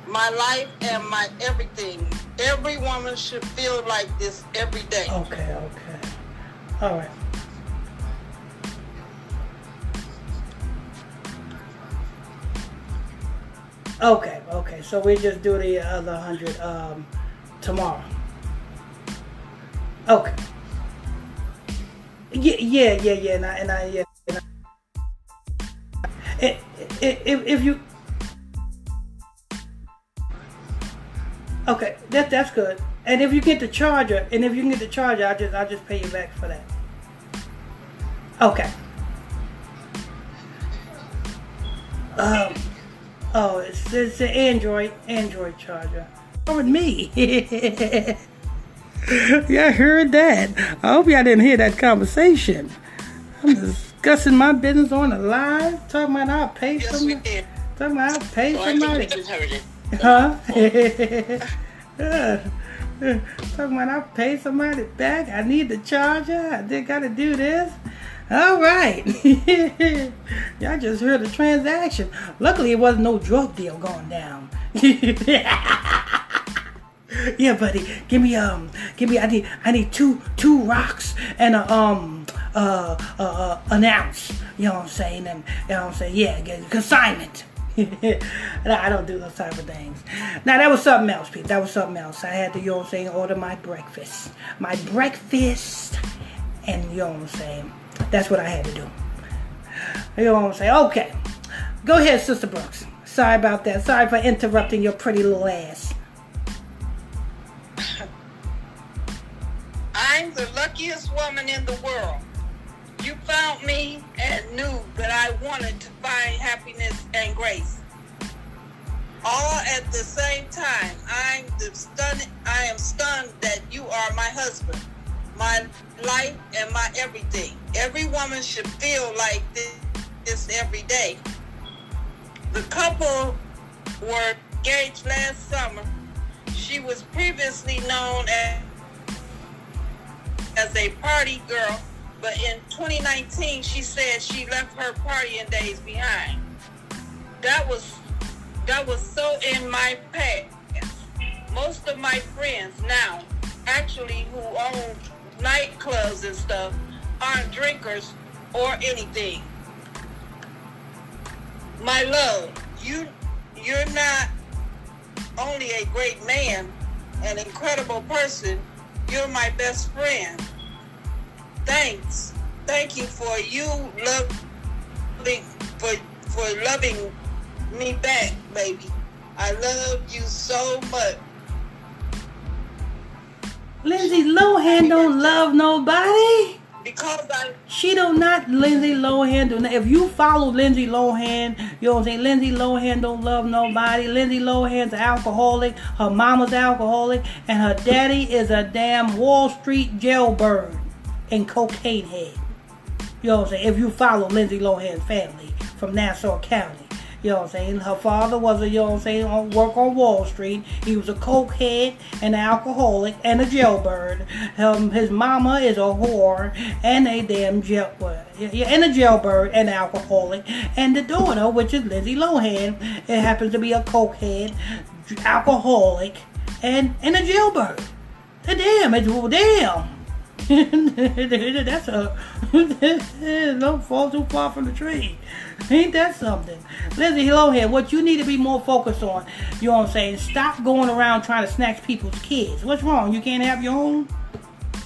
my life, and my everything. Every woman should feel like this every day. Okay all right. Okay, so we just do the other 100 tomorrow. Okay. Yeah, and I if you... Okay, that's good. And if you get the charger, I'll just pay you back for that. Okay. Oh, it's an Android charger. Oh, with me. Y'all heard that. I hope y'all didn't hear that conversation. I'm discussing my business on the live, talking about I'll pay somebody. Yes, we did. Talking about I'll pay somebody. I heard it. Huh? Talking about I'll pay somebody back. I need the charger. I just got to do this. All right. Y'all just heard the transaction. Luckily, it wasn't no drug deal going down. Yeah, buddy. Give me. I need two rocks and an ounce. You know what I'm saying? And you know what I'm saying? Yeah, consignment. I don't do those type of things. Now that was something else, Pete. That was something else. I had to, you know what I'm saying, order my breakfast. And you know what I'm saying. That's what I had to do. You know what I'm saying? Okay. Go ahead, Sister Brooks. Sorry about that. Sorry for interrupting your pretty little ass. I'm the luckiest woman in the world. You found me and knew that I wanted to find happiness and grace. All at the same time, I am stunned that you are my husband, my life, and my everything. Every woman should feel like this every day. The couple were engaged last summer. She was previously known as a party girl, but in 2019, she said she left her partying days behind. That was so in my past. Most of my friends now, actually, who own nightclubs and stuff, aren't drinkers or anything. My love, you're not only a great man, an incredible person, you're my best friend. Thank you for loving me back, baby. I love you so much. Lindsay Lohan don't love nobody. Lindsay Lohan do not. If you follow Lindsay Lohan, you know what I'm saying? Lindsay Lohan don't love nobody. Lindsay Lohan's an alcoholic. Her mama's alcoholic. And her daddy is a damn Wall Street jailbird and cocaine head. You know what I'm saying? If you follow Lindsay Lohan's family from Nassau County. You know what I'm saying? Her father was a, you know what I'm saying, on work on Wall Street. He was a cokehead and an alcoholic and a jailbird. His mama is a whore and a damn jailbird. And a jailbird and alcoholic. And the daughter, which is Lindsay Lohan, it happens to be a cokehead, alcoholic, and a jailbird. Damn. That's don't fall too far from the tree. Ain't that something? Lindsay Lohan, what you need to be more focused on, you know what I'm saying? Stop going around trying to snatch people's kids. What's wrong? You can't have your own?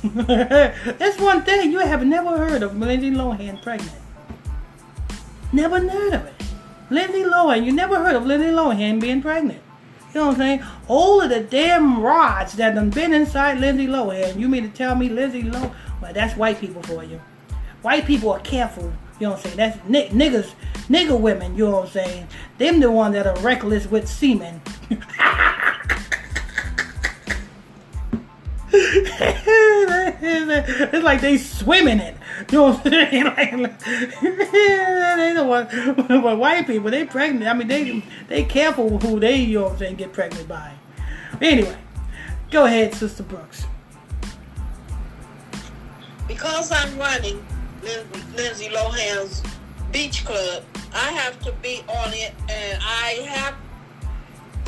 That's one thing you have never heard of, Lindsay Lohan pregnant. Never heard of it. Lindsay Lohan, you never heard of Lindsay Lohan being pregnant. You know what I'm saying? All of the damn rods that done been inside Lindsay Lohan. You mean to tell me Lindsay Lohan? Well, that's white people for you. White people are careful. You know what I'm saying? That's niggas. Nigga women. You know what I'm saying? Them the ones that are reckless with semen. It's like they swim in it. You know what I'm saying? Like, they don't want, but white people, they pregnant. I mean, they careful who they, you know what I'm saying, get pregnant by. Anyway, go ahead, Sister Brooks. Because I'm running Lindsay Lohan's Beach Club, I have to be on it, and I have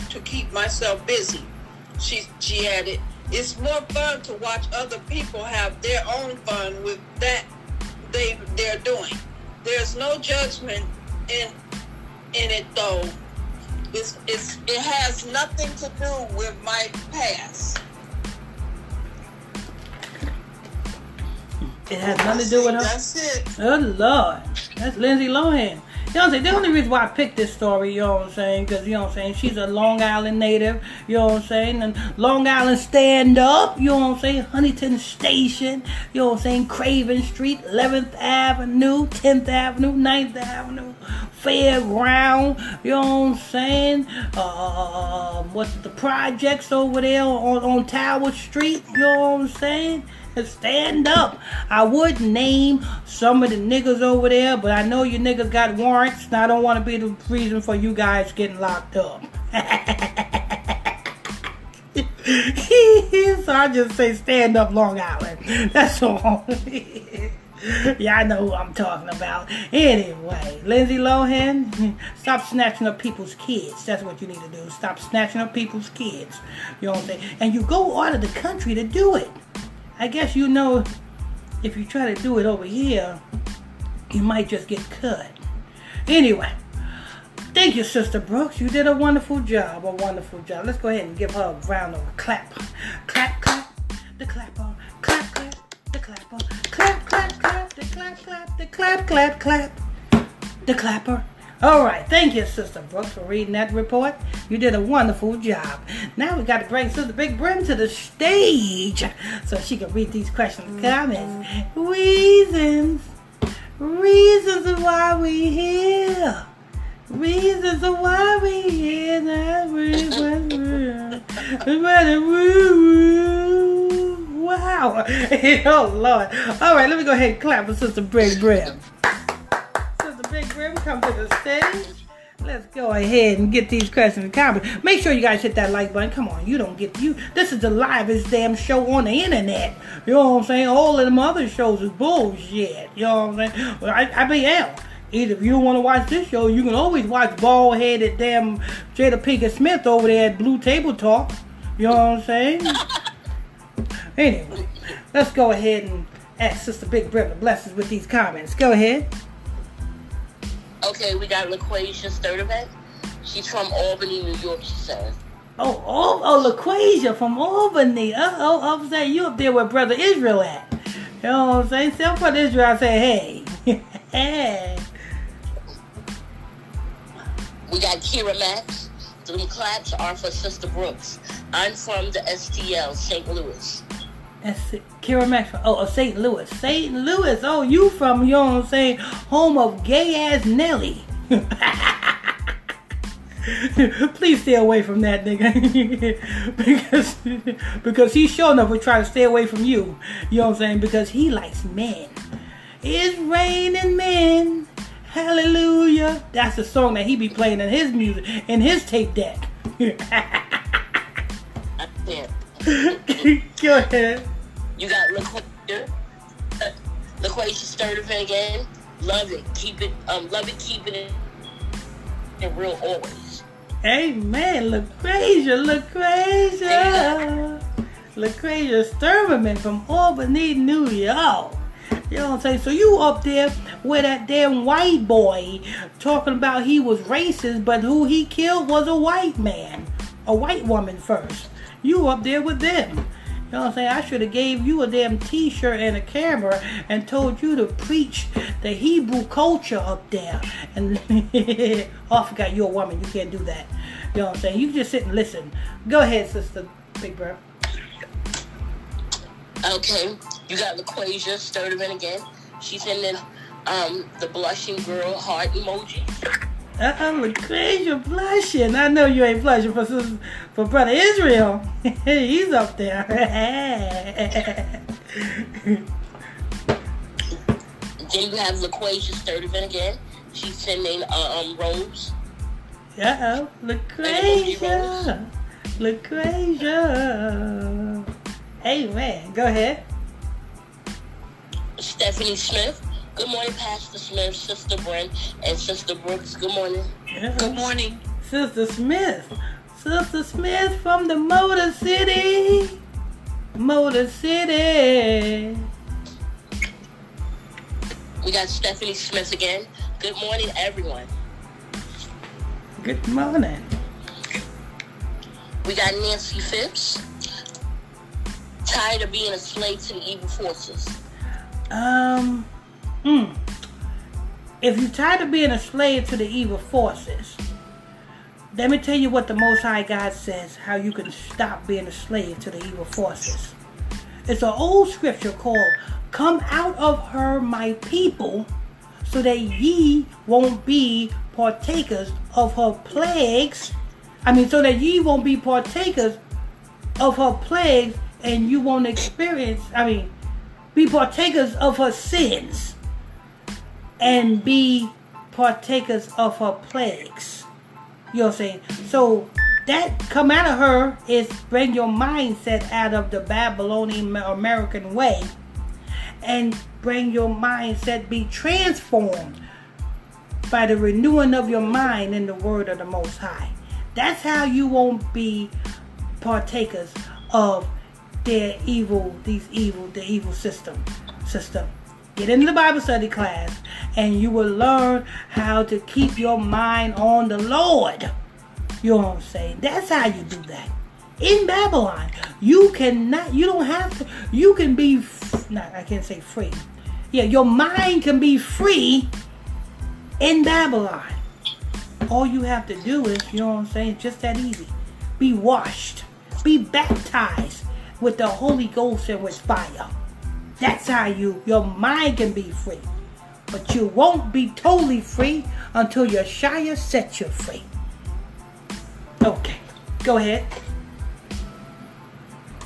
to keep myself busy. She added, it's more fun to watch other people have their own fun with that they're doing. There's no judgment in it, though. It has nothing to do with my past. It has nothing to do with her. That's it. Oh, Lord. That's Lindsay Lohan. You know what I'm saying? The only reason why I picked this story, you know what I'm saying, because, you know what I'm saying, she's a Long Island native, you know what I'm saying, and Long Island stand-up, you know what I'm saying, Huntington Station, you know what I'm saying, Craven Street, 11th Avenue, 10th Avenue, 9th Avenue, Fairground, you know what I'm saying, what's the projects over there on Tower Street, you know what I'm saying? Stand up. I would name some of the niggas over there, but I know you niggas got warrants, and I don't want to be the reason for you guys getting locked up. So I just say stand up, Long Island. That's all. Yeah, I know who I'm talking about. Anyway, Lindsay Lohan, stop snatching up people's kids. That's what you need to do. Stop snatching up people's kids. You know what I'm saying? And you go out of the country to do it. I guess, you know, if you try to do it over here, you might just get cut. Anyway, thank you, Sister Brooks. You did a wonderful job, Let's go ahead and give her a round of clap. Clap, clap, the clapper. Clap, clap, the clapper. Clap, clap, clap, the clap, clap, the clap, clap, clap, the clapper. All right, thank you, Sister Brooks, for reading that report. You did a wonderful job. Now we got to bring Sister Big Brim to the stage so she can read these questions, comments, reasons of why we here, Wow! Oh Lord! All right, let me go ahead and clap for Sister Big Brim. Big Grim, come to the stage. Let's go ahead and get these questions and comments. Make sure you guys hit that like button. Come on, you don't get you. This is the livest damn show on the internet. You know what I'm saying? All of them other shows is bullshit. You know what I'm saying? Well, I be out. Either if you want to watch this show, you can always watch bald-headed damn Jada Pinkett Smith over there at Blue Table Talk. You know what I'm saying? Anyway, let's go ahead and ask Sister Big Grim to bless us with these comments. Go ahead. Okay, we got LaQuasia Sturtevant. She's from Albany, New York, she says. Oh, LaQuasia from Albany. I'm saying you up there where Brother Israel at. You know what I'm saying? Tell Brother Israel, I say, hey. Hey. We got Kira Max. Them claps are for Sister Brooks. I'm from the STL, St. Louis. That's it. Kira Max from St. Louis. St. Louis. Oh, you from, you know what I'm saying, home of gay-ass Nelly. Please stay away from that nigga. because he sure enough would try to stay away from you. You know what I'm saying? Because he likes men. It's raining men. Hallelujah. That's the song that he be playing in his music, in his tape deck. That's it. Go ahead. You got LaQuasia Sturtevant again. Love it. Keep it real always. Amen. LaQuasia Sturman from Albany, New York. You know what I'm saying? So you up there with that damn white boy talking about he was racist, but who he killed was a white man. A white woman first. You up there with them. You know what I'm saying? I should have gave you a damn t-shirt and a camera and told you to preach the Hebrew culture up there. And oh, I forgot you're a woman. You can't do that. You know what I'm saying? You just sit and listen. Go ahead, Sister Big Bird. Okay, you got LaQuasia Sturman again. She's sending the blushing girl heart emoji. LaQuasia blushing. I know you ain't blushing for Brother Israel. He's up there. Then you have LaQuasia Sturman again. She's sending rose. LaQuasia. Hey, man, go ahead. Stephanie Smith. Good morning, Pastor Smith, Sister Brent, and Sister Brooks. Good morning. Yes. Good morning. Sister Smith from the Motor City. We got Stephanie Smith again. Good morning, everyone. Good morning. We got Nancy Phipps. Tired of being a slave to the evil forces. If you're tired of being a slave to the evil forces, let me tell you what the Most High God says, how you can stop being a slave to the evil forces. It's an old scripture called, "Come out of her, my people, so that ye won't be partakers of her plagues." So that ye won't be partakers of her plagues, and you won't be partakers of her sins and be partakers of her plagues. You know what I'm saying? So that come out of her is bring your mindset out of the Babylonian American way and bring your mindset, be transformed by the renewing of your mind in the word of the Most High. That's how you won't be partakers of the evil system. Get into the Bible study class and you will learn how to keep your mind on the Lord. You know what I'm saying? That's how you do that. In Babylon, your mind can be free in Babylon. All you have to do is, you know what I'm saying, just that easy. Be washed, be baptized with the Holy Ghost and with fire. That's how your mind can be free. But you won't be totally free until your Shia sets you free. Okay, go ahead.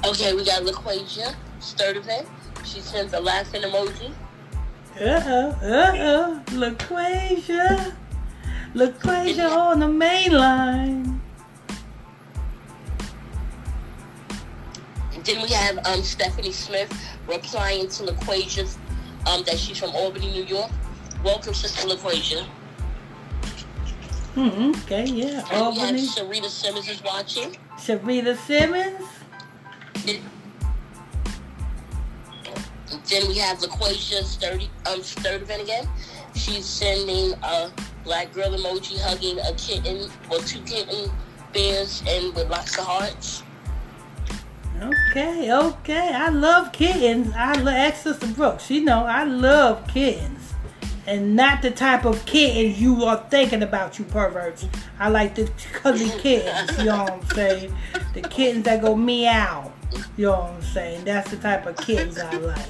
Okay, we got LaQuasia Sturman. She sends a laughing emoji. LaQuasia. LaQuasia on the main line. Then we have Stephanie Smith replying to LaQuasia that she's from Albany, New York. Welcome, Sister LaQuasia. Okay, yeah. And Albany. We have Sarita Simmons is watching. Sarita Simmons. Then we have LaQuasia Sturman again. She's sending a black girl emoji hugging a kitten, or two kitten bears, and with lots of hearts. Okay. I love kittens. Ask Sister Brooks. You know, I love kittens. And not the type of kittens you are thinking about, you perverts. I like the cuddly kittens, you know what I'm saying? The kittens that go meow, you know what I'm saying? That's the type of kittens I like.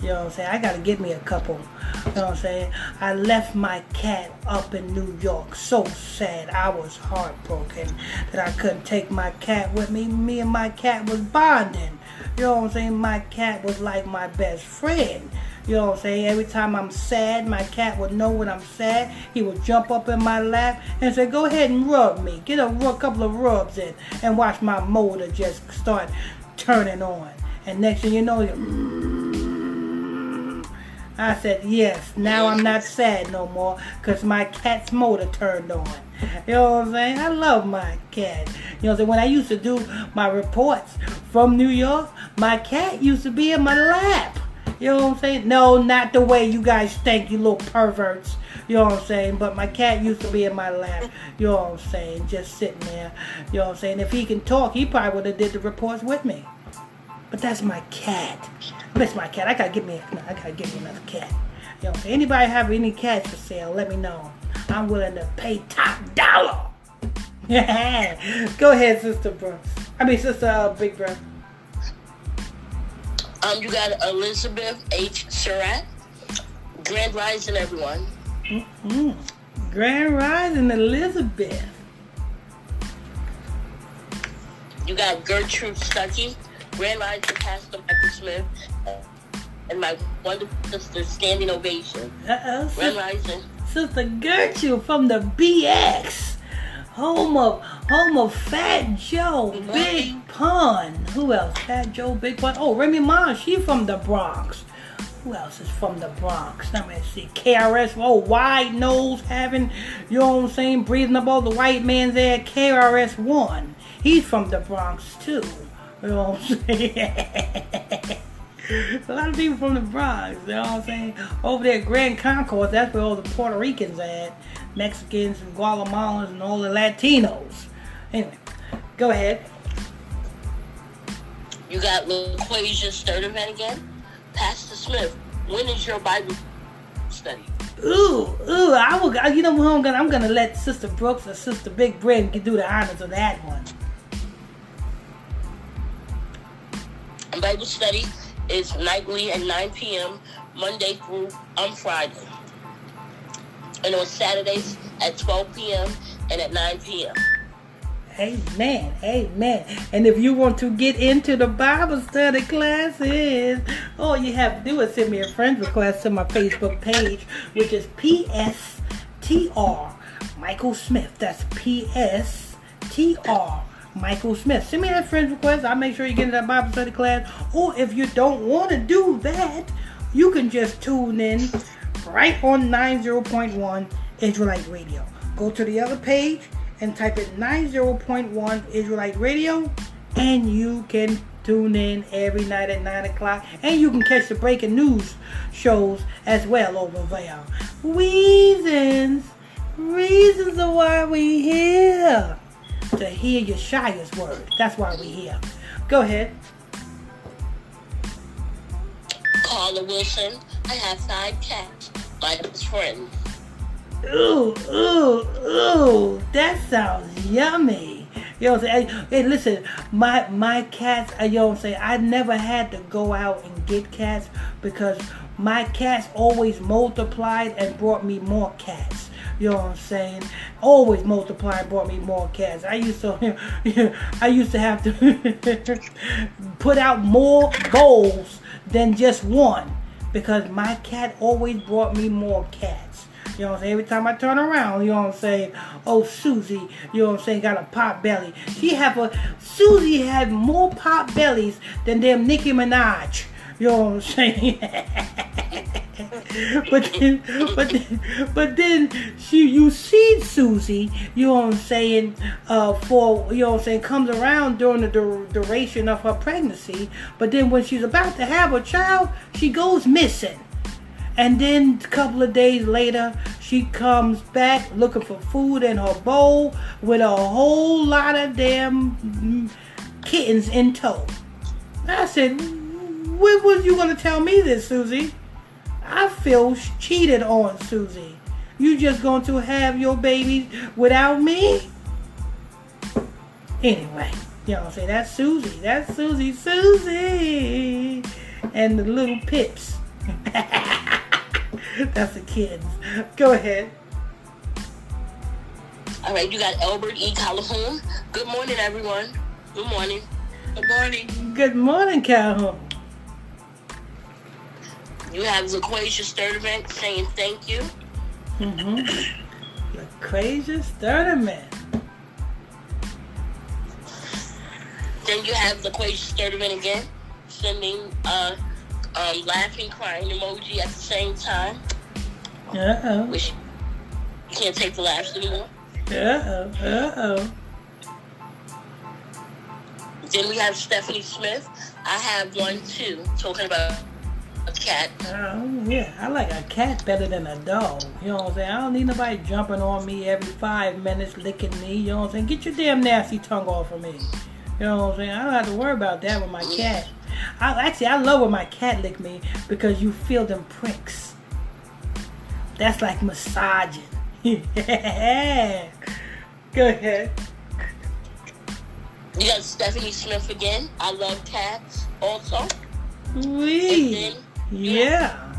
You know what I'm saying? I gotta get me a couple. You know what I'm saying? I left my cat up in New York. So sad. I was heartbroken that I couldn't take my cat with me. Me and my cat was bonding. You know what I'm saying? My cat was like my best friend. You know what I'm saying? Every time I'm sad, my cat would know when I'm sad. He would jump up in my lap and say, "Go ahead and rub me. Get a couple of rubs in," and watch my motor just start turning on. And next thing you know, I said, yes, now I'm not sad no more because my cat's motor turned on. You know what I'm saying? I love my cat. You know what I'm saying? When I used to do my reports from New York, my cat used to be in my lap. You know what I'm saying? No, not the way you guys think, you little perverts. You know what I'm saying? But my cat used to be in my lap. You know what I'm saying? Just sitting there. You know what I'm saying? If he can talk, he probably would have did the reports with me. But that's my cat. That's my cat. I gotta get me another cat. You know, if anybody have any cats for sale, let me know. I'm willing to pay top dollar. Go ahead, Sister Big Bro. You got Elizabeth H. Surratt. Grand Rising, everyone. Mm-hmm. Grand Rising, Elizabeth. You got Gertrude Stuckey. Grand Rising, Pastor Michael Smith. And my wonderful sister, standing ovation. Grand Rising. Sister Gertrude from the BX. Home of Fat Joe, mm-hmm. Big Pun. Who else? Fat Joe, Big Pun. Oh, Remy Ma, she from the Bronx. Who else is from the Bronx? Now, let's see. KRS, oh, wide nose having, you know what I'm saying, breathing up all the white man's ass. KRS-One. He's from the Bronx, too. You know what I'm saying? A lot of people from the Bronx, you know what I'm saying? Over there at Grand Concourse, that's where all the Puerto Ricans at. Mexicans and Guatemalans and all the Latinos. Anyway, go ahead. You got LaQuasia Sturdivant again. Pastor Smith, when is your Bible study? Ooh, I will. You know what I'm going to let Sister Brooks or Sister Big Bren do the honors of that one. Bible study is nightly at 9 p.m. Monday through Friday. And on Saturdays at 12 p.m. and at 9 p.m. Amen. And if you want to get into the Bible study classes, all you have to do is send me a friend request to my Facebook page, which is PSTR Michael Smith. That's PSTR Michael Smith. Send me that friend request. I'll make sure you get into that Bible study class. Or if you don't want to do that, you can just tune in right on 90.1 Israelite Radio. Go to the other page and type in 90.1 Israelite Radio, and you can tune in every night at 9 o'clock. And you can catch the breaking news shows as well over there. Reasons of why we here. To hear Yeshua's word. That's why we here. Go ahead. Carla Wilson, I have 5 cats. My best friend. Ooh. That sounds yummy. You know what I'm saying? Hey, listen, my cats, you know what I'm saying? I never had to go out and get cats because my cats always multiplied and brought me more cats. You know what I'm saying? Always multiply and brought me more cats. I used to have to put out more goals than just one because my cat always brought me more cats. You know what I'm saying? Every time I turn around, you know what I'm saying? Oh, Susie, you know what I'm saying? Got a pot belly. Susie had more pot bellies than them Nicki Minaj. You know what I'm saying? But then you see Susie, you know what I'm saying, for, you know what I'm saying, comes around during the duration of her pregnancy. But then when she's about to have a child, she goes missing. And then a couple of days later, she comes back looking for food in her bowl with a whole lot of damn kittens in tow. I said, when was you going to tell me this, Susie? I feel cheated on, Susie. You just going to have your baby without me? Anyway, you know what I'm saying? That's Susie. That's Susie. And the little pips. That's the kids. Go ahead. All right, you got Albert E. Calhoun. Good morning, everyone. Good morning, Calhoun. You have LaQuasia Sturdivant saying thank you. Mm-hmm. LaQuasia Sturdivant. Then you have LaQuasia Sturdivant again, sending laughing, crying emoji at the same time. Uh-oh. Which you can't take the laughs anymore. Then we have Stephanie Smith. I have one too, talking about a cat. Yeah, I like a cat better than a dog. You know what I'm saying? I don't need nobody jumping on me every 5 minutes, licking me. You know what I'm saying? Get your damn nasty tongue off of me. You know what I'm saying? I don't have to worry about that with my cat. I love when my cat lick me because you feel them pricks. That's like massaging. Yeah. Go ahead. You got Stephanie Smith again. I love cats also. Wee. Yeah.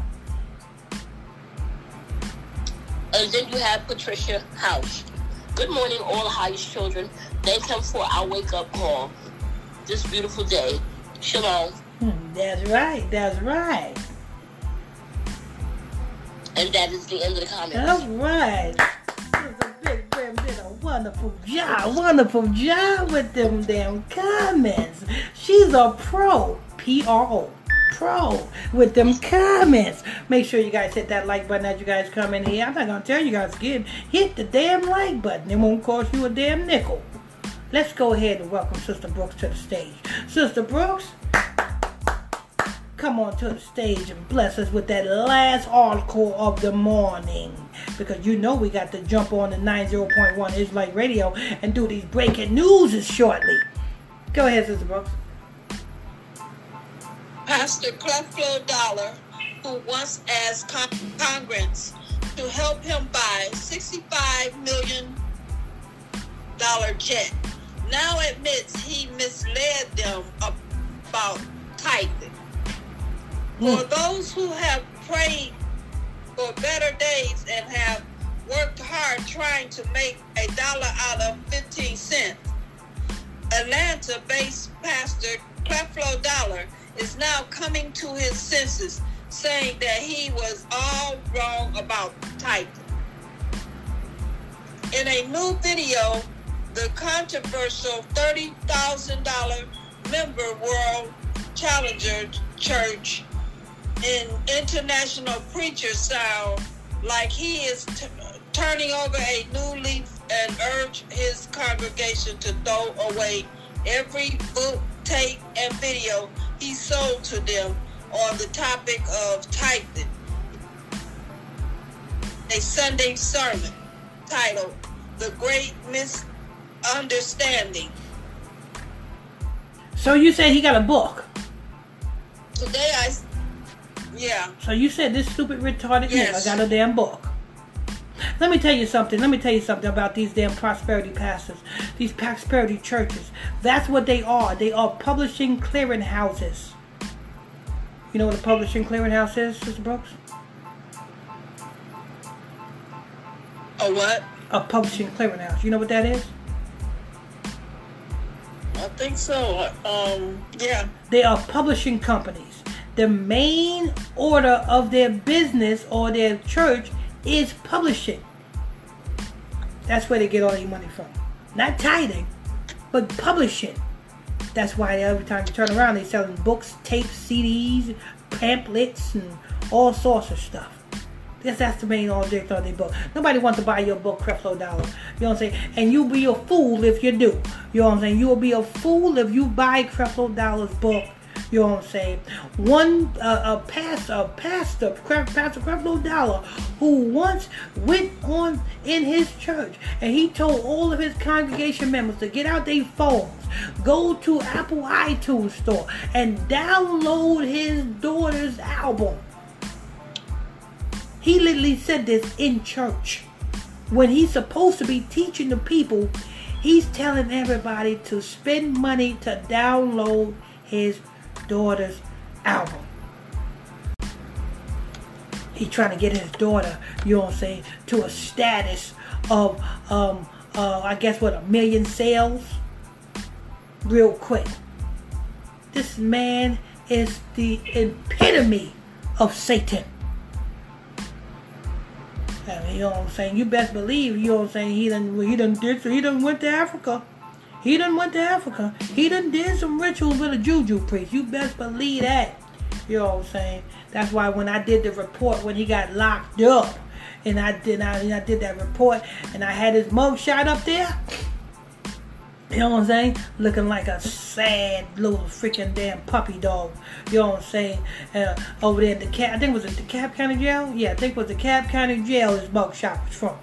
And then you have Patricia House. Good morning, all highest children. Thank him for our wake-up call this beautiful day. Shalom. That's right. That's right. And that is the end of the comments. That's right. Wonderful job with them damn comments. She's a pro, P-R-O, with them comments. Make sure you guys hit that like button as you guys come in here. I'm not going to tell you guys again. Hit the damn like button. It won't cost you a damn nickel. Let's go ahead and welcome Sister Brooks to the stage. Sister Brooks, come on to the stage and bless us with that last article of the morning. Because you know we got to jump on the 90.1 Israelite Radio and do these breaking news shortly. Go ahead, Sister Brooks. Pastor Creflo Dollar, who once asked Congress to help him buy $65 million jet, now admits he misled them about tithing. For those who have prayed for better days and have worked hard trying to make $1 out of 15 cents. Atlanta-based Pastor Creflo Dollar is now coming to his senses, saying that he was all wrong about tithing. In a new video, the controversial $30,000 member World Challenger Church an international preacher sound like he is turning over a new leaf and urge his congregation to throw away every book, tape, and video he sold to them on the topic of tithing. A Sunday sermon titled "The Great Misunderstanding." So you said he got a book. Today I. Yeah. So you said this stupid retarded nigga got a damn book. Let me tell you something about these damn prosperity pastors, these prosperity churches. That's what they are. They are publishing clearinghouses. You know what a publishing clearinghouse is, Sister Brooks? A what? A publishing clearinghouse. You know what that is? I think so. Yeah. They are publishing companies. The main order of their business or their church is publishing. That's where they get all their money from. Not tithing, but publishing. That's why every time you turn around, they're selling books, tapes, CDs, pamphlets, and all sorts of stuff. Because that's the main object of their book. Nobody wants to buy your book, Creflo Dollar. You know what I'm saying? And you'll be a fool if you do. You know what I'm saying? You'll be a fool if you buy Creflo Dollar's book. You know what I'm saying? One pastor Creflo Dollar, who once went on in his church and he told all of his congregation members to get out their phones, go to Apple iTunes store, and download his daughter's album. He literally said this in church. When he's supposed to be teaching the people, he's telling everybody to spend money to download his daughter's album. He trying to get his daughter, you know what I'm saying, to a status of, I guess, 1 million sales real quick. This man is the epitome of Satan. I mean, you know what I'm saying? You best believe, you know what I'm saying, he done went to Africa. He done did some rituals with a juju priest. You best believe that. You know what I'm saying? That's why when I did the report when he got locked up and I did that report, and I had his mug shot up there. You know what I'm saying? Looking like a sad little freaking damn puppy dog. You know what I'm saying? Over there at the I think was it the DeKalb County Jail? Yeah, I think it was the DeKalb County Jail his mug shot was from.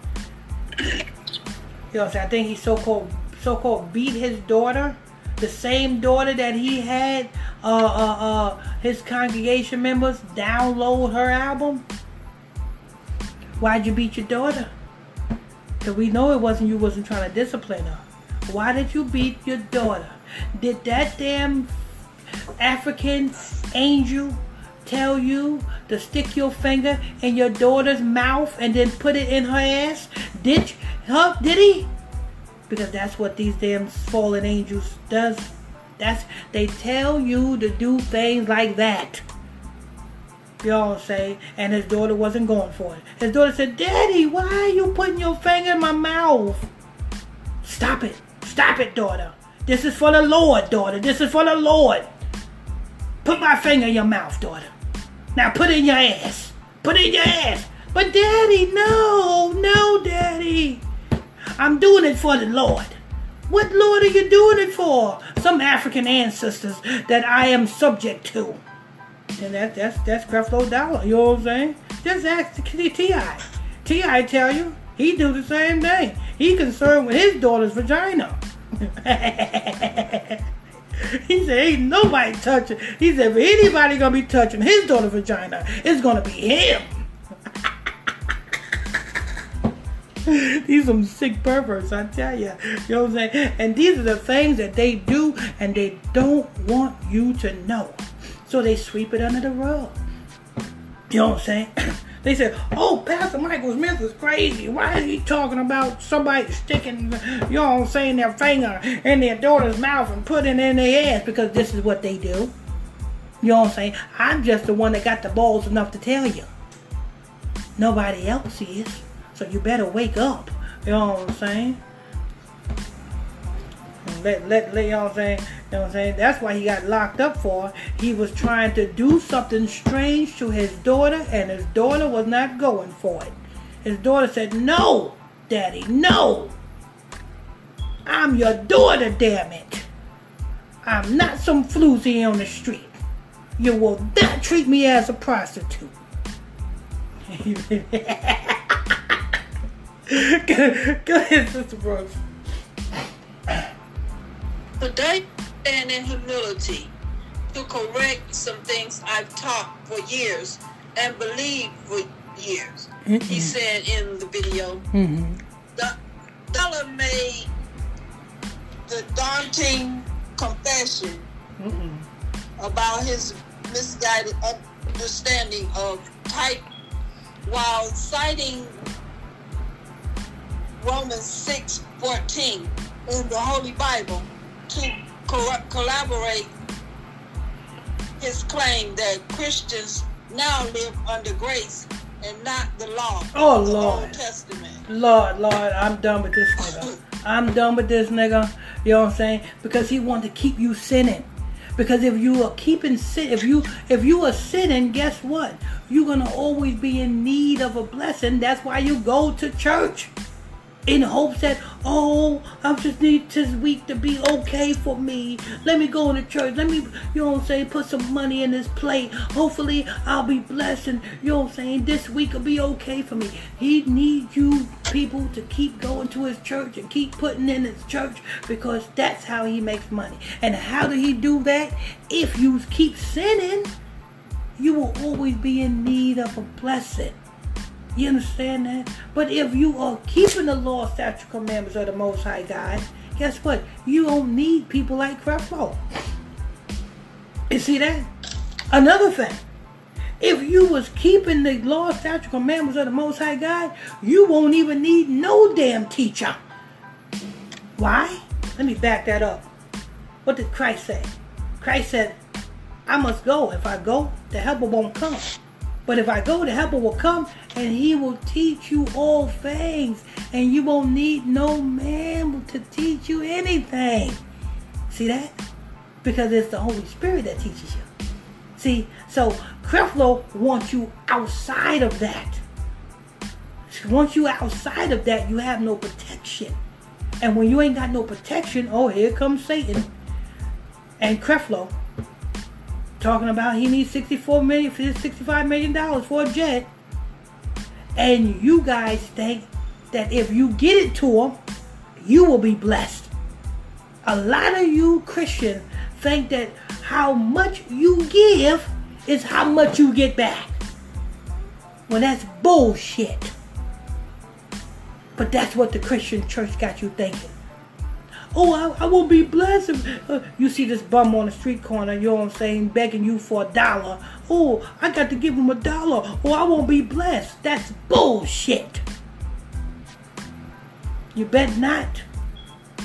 You know what I'm saying? I think he so-called beat his daughter, the same daughter that he had his congregation members download her album. Why'd you beat your daughter? Because we know it wasn't you wasn't trying to discipline her. Why did you beat your daughter? Did that damn African angel tell you to stick your finger in your daughter's mouth and then put it in her ass? Did he? Because that's what these damn fallen angels does. They tell you to do things like that. You know what I'm saying? And his daughter wasn't going for it. His daughter said, "Daddy, why are you putting your finger in my mouth? Stop it. Stop it, daughter. This is for the Lord, daughter. This is for the Lord. Put my finger in your mouth, daughter. Now put it in your ass. Put it in your ass." "But Daddy, no, Daddy. I'm doing it for the Lord." What Lord are you doing it for? Some African ancestors that I am subject to. And that's Creflo Dollar, you know what I'm saying? Just ask T.I. T.I. tell you, he do the same thing. He concerned with his daughter's vagina. He said, ain't nobody touching. He said, if anybody gonna be touching his daughter's vagina, it's gonna be him. These some sick perverts, I tell you. You know what I'm saying? And these are the things that they do, and they don't want you to know. So they sweep it under the rug. You know what I'm saying? They said, "Oh, Pastor Michael Smith is crazy. Why is he talking about somebody sticking, you know what I'm saying, their finger in their daughter's mouth and putting it in their ass?" Because this is what they do. You know what I'm saying? I'm just the one that got the balls enough to tell you. Nobody else is. So you better wake up. You know what I'm saying? Let you know what I'm saying? You know what I'm saying? That's why he got locked up for. He was trying to do something strange to his daughter, and his daughter was not going for it. His daughter said, "No, Daddy, no. I'm your daughter, damn it. I'm not some floozy on the street. You will not treat me as a prostitute." Go ahead, Sister Brooks. Today, stand in humility to correct some things I've taught for years and believed for years. Mm-hmm. He said in the video, mm-hmm. The Dollar made the daunting confession about his misguided understanding of type while citing Romans 6:14 in the Holy Bible to collaborate his claim that Christians now live under grace and not the law. Oh, Lord. Old Testament. Lord, I'm done with this nigga. You know what I'm saying? Because he wants to keep you sinning. Because if you are keeping sin, if you are sinning, guess what? You're gonna always be in need of a blessing. That's why you go to church. In hopes that, oh, I just need this week to be okay for me. Let me go to church. Let me, you know what I'm saying, put some money in this plate. Hopefully, I'll be blessed and, you know what I'm saying, this week will be okay for me. He needs you people to keep going to his church and keep putting in his church because that's how he makes money. And how do he do that? If you keep sinning, you will always be in need of a blessing. You understand that? But if you are keeping the law, statute, commandments of the Most High God, guess what? You don't need people like Creflo. You see that? Another thing. If you was keeping the law, statute, commandments of the Most High God, you won't even need no damn teacher. Why? Let me back that up. What did Christ say? Christ said, "I must go. If I go, the helper won't come. But if I go, the helper will come, and he will teach you all things. And you won't need no man to teach you anything." See that? Because it's the Holy Spirit that teaches you. See? So, Creflo wants you outside of that. Once you outside of that, you have no protection. And when you ain't got no protection, oh, here comes Satan and Creflo talking about he needs $65 million for a jet. And you guys think that if you get it to him, you will be blessed. A lot of you Christians think that how much you give is how much you get back. Well, that's bullshit. But that's what the Christian church got you thinking. Oh, I will be blessed. You see this bum on the street corner, you know what I'm saying, begging you for $1. Oh, I got to give him $1 or I won't be blessed. That's bullshit. You better not.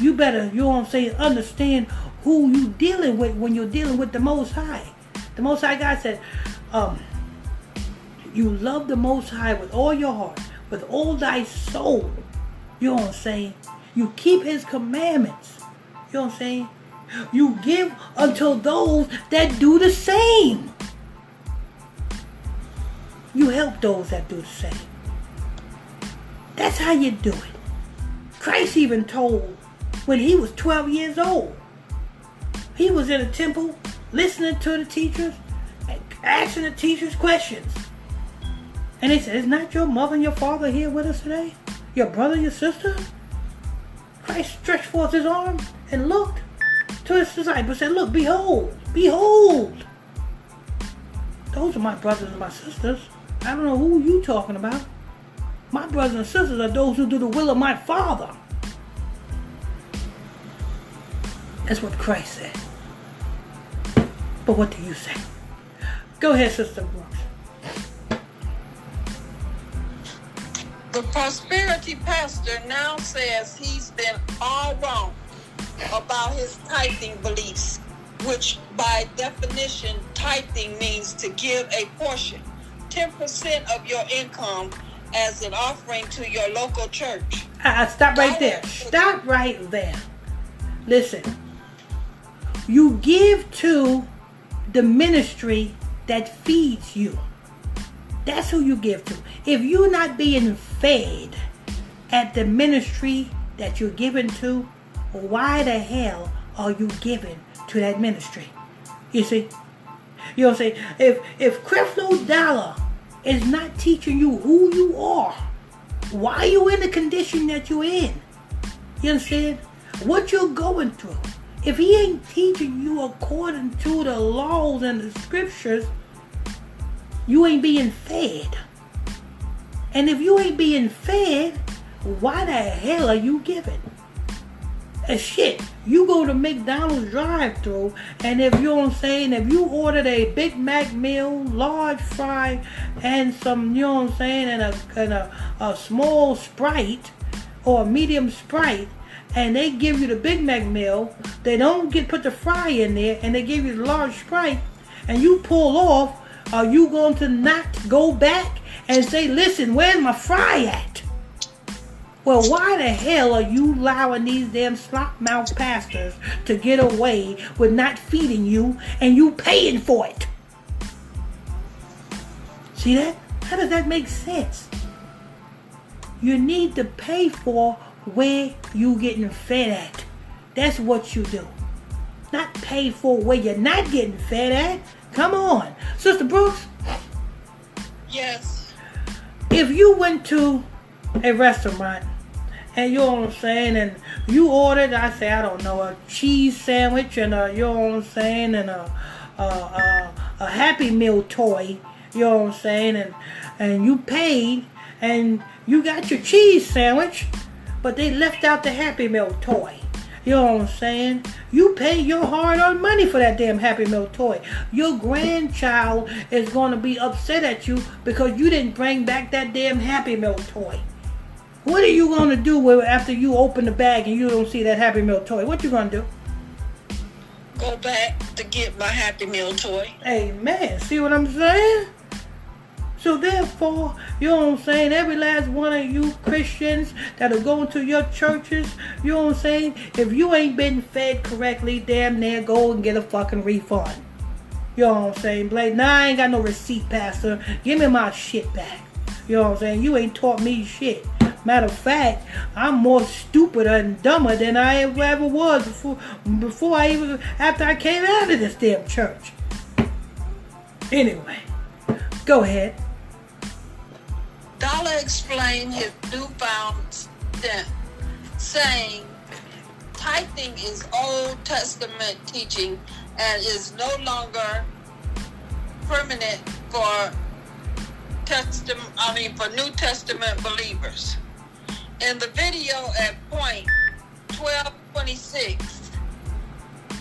You better, you know what I'm saying, understand who you dealing with when you're dealing with the Most High. The Most High God said, you love the Most High with all your heart, with all thy soul. You know what I'm saying? You keep his commandments. You know what I'm saying? You give unto those that do the same. You help those that do the same. That's how you do it. Christ even told when he was 12 years old. He was in a temple listening to the teachers, asking the teachers questions. And they said, is not your mother and your father here with us today? Your brother, your sister? Christ stretched forth his arm and looked to his disciples and said, look, behold, behold. Those are my brothers and my sisters. I don't know who you talking about. My brothers and sisters are those who do the will of my Father. That's what Christ said. But what do you say? Go ahead, Sister Brooks. The prosperity pastor now says he's been all wrong about his tithing beliefs, which by definition, tithing means to give a portion, 10% of your income as an offering to your local church. Stop right there. Stop right there. Listen, you give to the ministry that feeds you. That's who you give to. If you're not being fed at the ministry that you're giving to, why the hell are you giving to that ministry? You see? You know what I'm saying? If Creflo Dollar is not teaching you who you are, why are you in the condition that you're in? You understand? What you're going through. If he ain't teaching you according to the laws and the scriptures, you ain't being fed. And if you ain't being fed, why the hell are you giving? And shit, you go to McDonald's drive-thru, and if you know what I'm saying, if you ordered a Big Mac meal, large fry, and some, you know what I'm saying, and a small Sprite, or a medium Sprite, and they give you the Big Mac meal, they don't put the fry in there, and they give you the large Sprite, and you pull off, are you going to not go back and say, listen, where's my fry at? Well, why the hell are you allowing these damn slop-mouthed pastors to get away with not feeding you and you paying for it? See that? How does that make sense? You need to pay for where you getting fed at. That's what you do. Not pay for where you're not getting fed at. Come on. Sister Brooks? Yes. If you went to a restaurant and you know what I'm saying, and you ordered, a cheese sandwich and a, you know what I'm saying, and a Happy Meal toy, you know what I'm saying, and you paid and you got your cheese sandwich, but they left out the Happy Meal toy. You know what I'm saying? You pay your hard-earned money for that damn Happy Meal toy. Your grandchild is going to be upset at you because you didn't bring back that damn Happy Meal toy. What are you going to do after you open the bag and you don't see that Happy Meal toy? What you going to do? Go back to get my Happy Meal toy. Amen. See what I'm saying? So therefore, you know what I'm saying, every last one of you Christians that are going to your churches, you know what I'm saying, if you ain't been fed correctly, damn near go and get a fucking refund. You know what I'm saying, Blake? Nah, I ain't got no receipt, Pastor. Give me my shit back. You know what I'm saying? You ain't taught me shit. Matter of fact, I'm more stupider and dumber than I ever was before I even, after I came out of this damn church. Anyway, go ahead. Dollar explained his newfound death, saying, tithing is Old Testament teaching and is no longer permanent for New Testament believers. In the video at point 1226,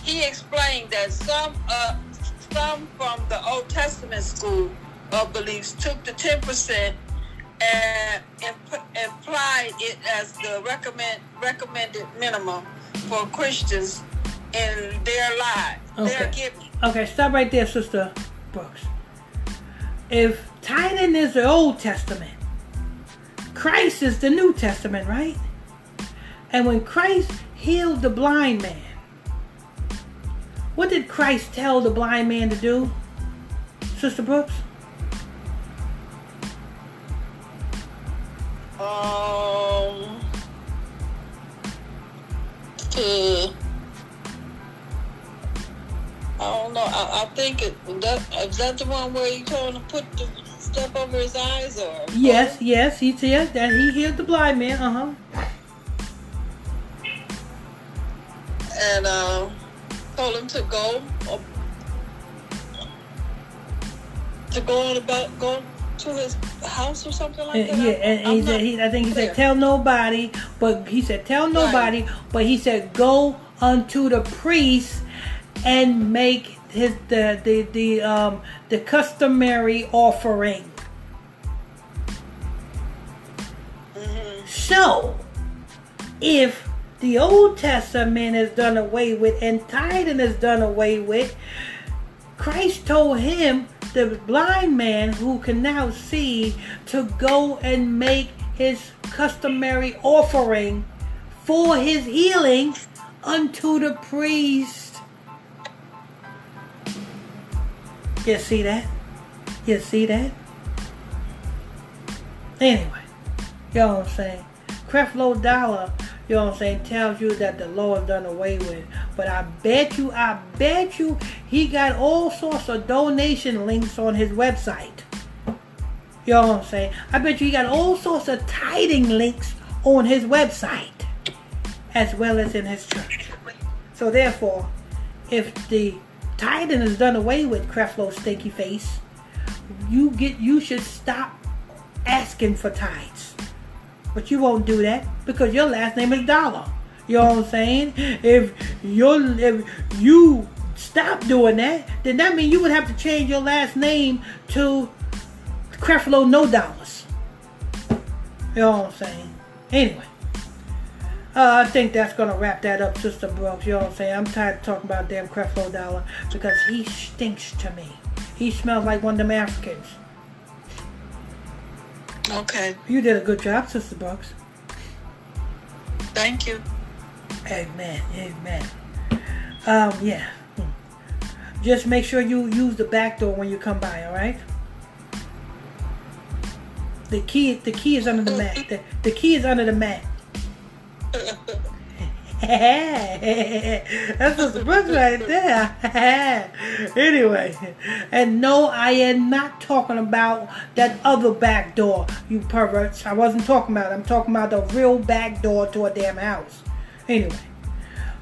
he explained that some from the Old Testament school of beliefs took the 10% and implied it as the recommended minimum for Christians in their lives. Okay. Their giving. Okay, stop right there, Sister Brooks. If tithing is the Old Testament, Christ is the New Testament, right? And when Christ healed the blind man, what did Christ tell the blind man to do, Sister Brooks? I don't know. I think is that the one where he told him to put the stuff over his eyes, or yes, he said that he healed the blind man. And told him to go to his house or something like that. Yeah, I think he said tell nobody, but he said tell nobody, right. But he said go unto the priest and make his the customary offering. Mm-hmm. So, if the Old Testament is done away with and tithing is done away with, Christ told him, the blind man who can now see, to go and make his customary offering for his healing unto the priest. You see that? You see that? Anyway, you know what I'm saying? Creflo Dollar, you know what I'm saying, tells you that the law is done away with. But I bet you he got all sorts of donation links on his website. You know what I'm saying? I bet you he got all sorts of tithing links on his website, as well as in his church. So therefore, if the tithing is done away with, Creflo Stinky Face, you should stop asking for tithes. But you won't do that because your last name is Dollar. You know what I'm saying? If you stop doing that, then that means you would have to change your last name to Creflo No Dollars. You know what I'm saying? Anyway, I think that's going to wrap that up, Sister Brooks. You know what I'm saying? I'm tired of talking about damn Creflo Dollar because he stinks to me. He smells like one of them Africans. Okay. You did a good job, Sister Brooks. Thank you. Amen. Yeah. Just make sure you use the back door when you come by, all right? The key is under the mat. The key is under the mat. That's Sister Brooks right there. Anyway, and no, I am not talking about that other back door, you perverts. I wasn't talking about it. I'm talking about the real back door to a damn house. Anyway,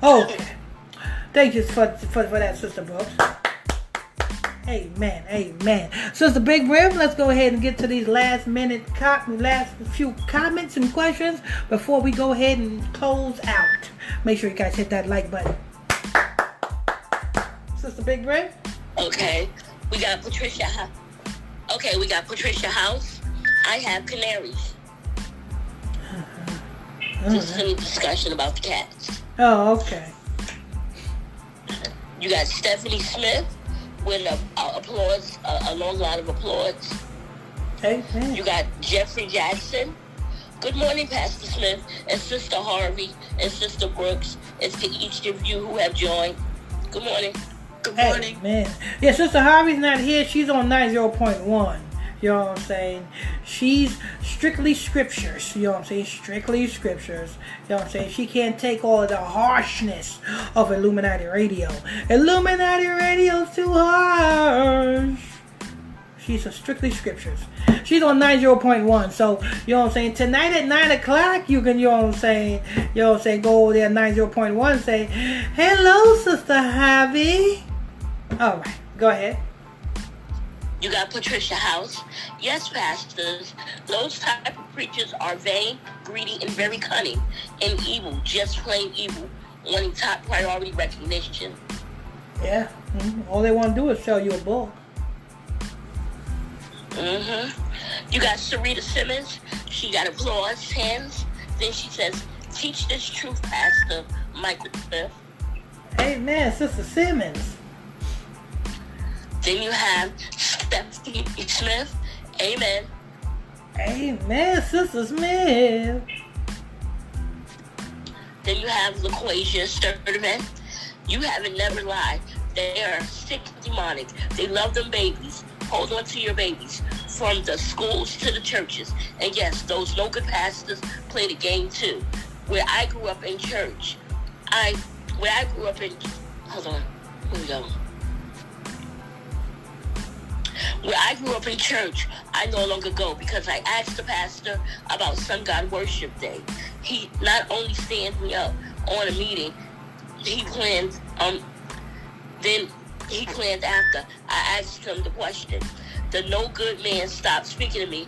okay. Thank you for that, Sister Brooks. Amen. Sister Big Brim, let's go ahead and get to these last few comments and questions before we go ahead and close out. Make sure you guys hit that like button. Sister Big Brim? Okay. We got Patricia House. I have canaries. Just a discussion about the cats. Oh, okay. You got Stephanie Smith with applause, a long line of applause. Amen. You got Jeffrey Jackson. Good morning, Pastor Smith and Sister Harvey and Sister Brooks, and to each of you who have joined. Good morning. Good morning. Amen. Yeah, Sister Harvey's not here. She's on 90.1. You know what I'm saying? She's strictly scriptures. You know what I'm saying? Strictly scriptures. You know what I'm saying? She can't take all of the harshness of Illuminati Radio. Illuminati Radio's too harsh. She's a strictly scriptures. She's on 90.1. So, you know what I'm saying? Tonight at 9 o'clock, you can, you know what I'm saying? You know what I'm saying? Go over there at 90.1 and say, hello, Sister Javi. All right. Go ahead. You got Patricia House. Yes, pastors. Those type of preachers are vain, greedy, and very cunning. And evil. Just plain evil. Wanting top priority recognition. Yeah. Mm-hmm. All they want to do is sell you a bull. Mm-hmm. You got Sarita Simmons. She got applause, hands. Then she says, teach this truth, Pastor Michael Smith. Amen, Sister Simmons. Then you have Stephanie Smith. Amen. Amen, Sister Smith. Then you have LaQuasia Sturman. You haven't never lied. They are sick demonic. They love them babies. Hold on to your babies, from the schools to the churches. And yes, those local pastors play the game too. Where I grew up in church, Where I grew up in church, I no longer go because I asked the pastor about Sun God Worship Day. He not only stands me up on a meeting, he planned after I asked him the question. The no good man stopped speaking to me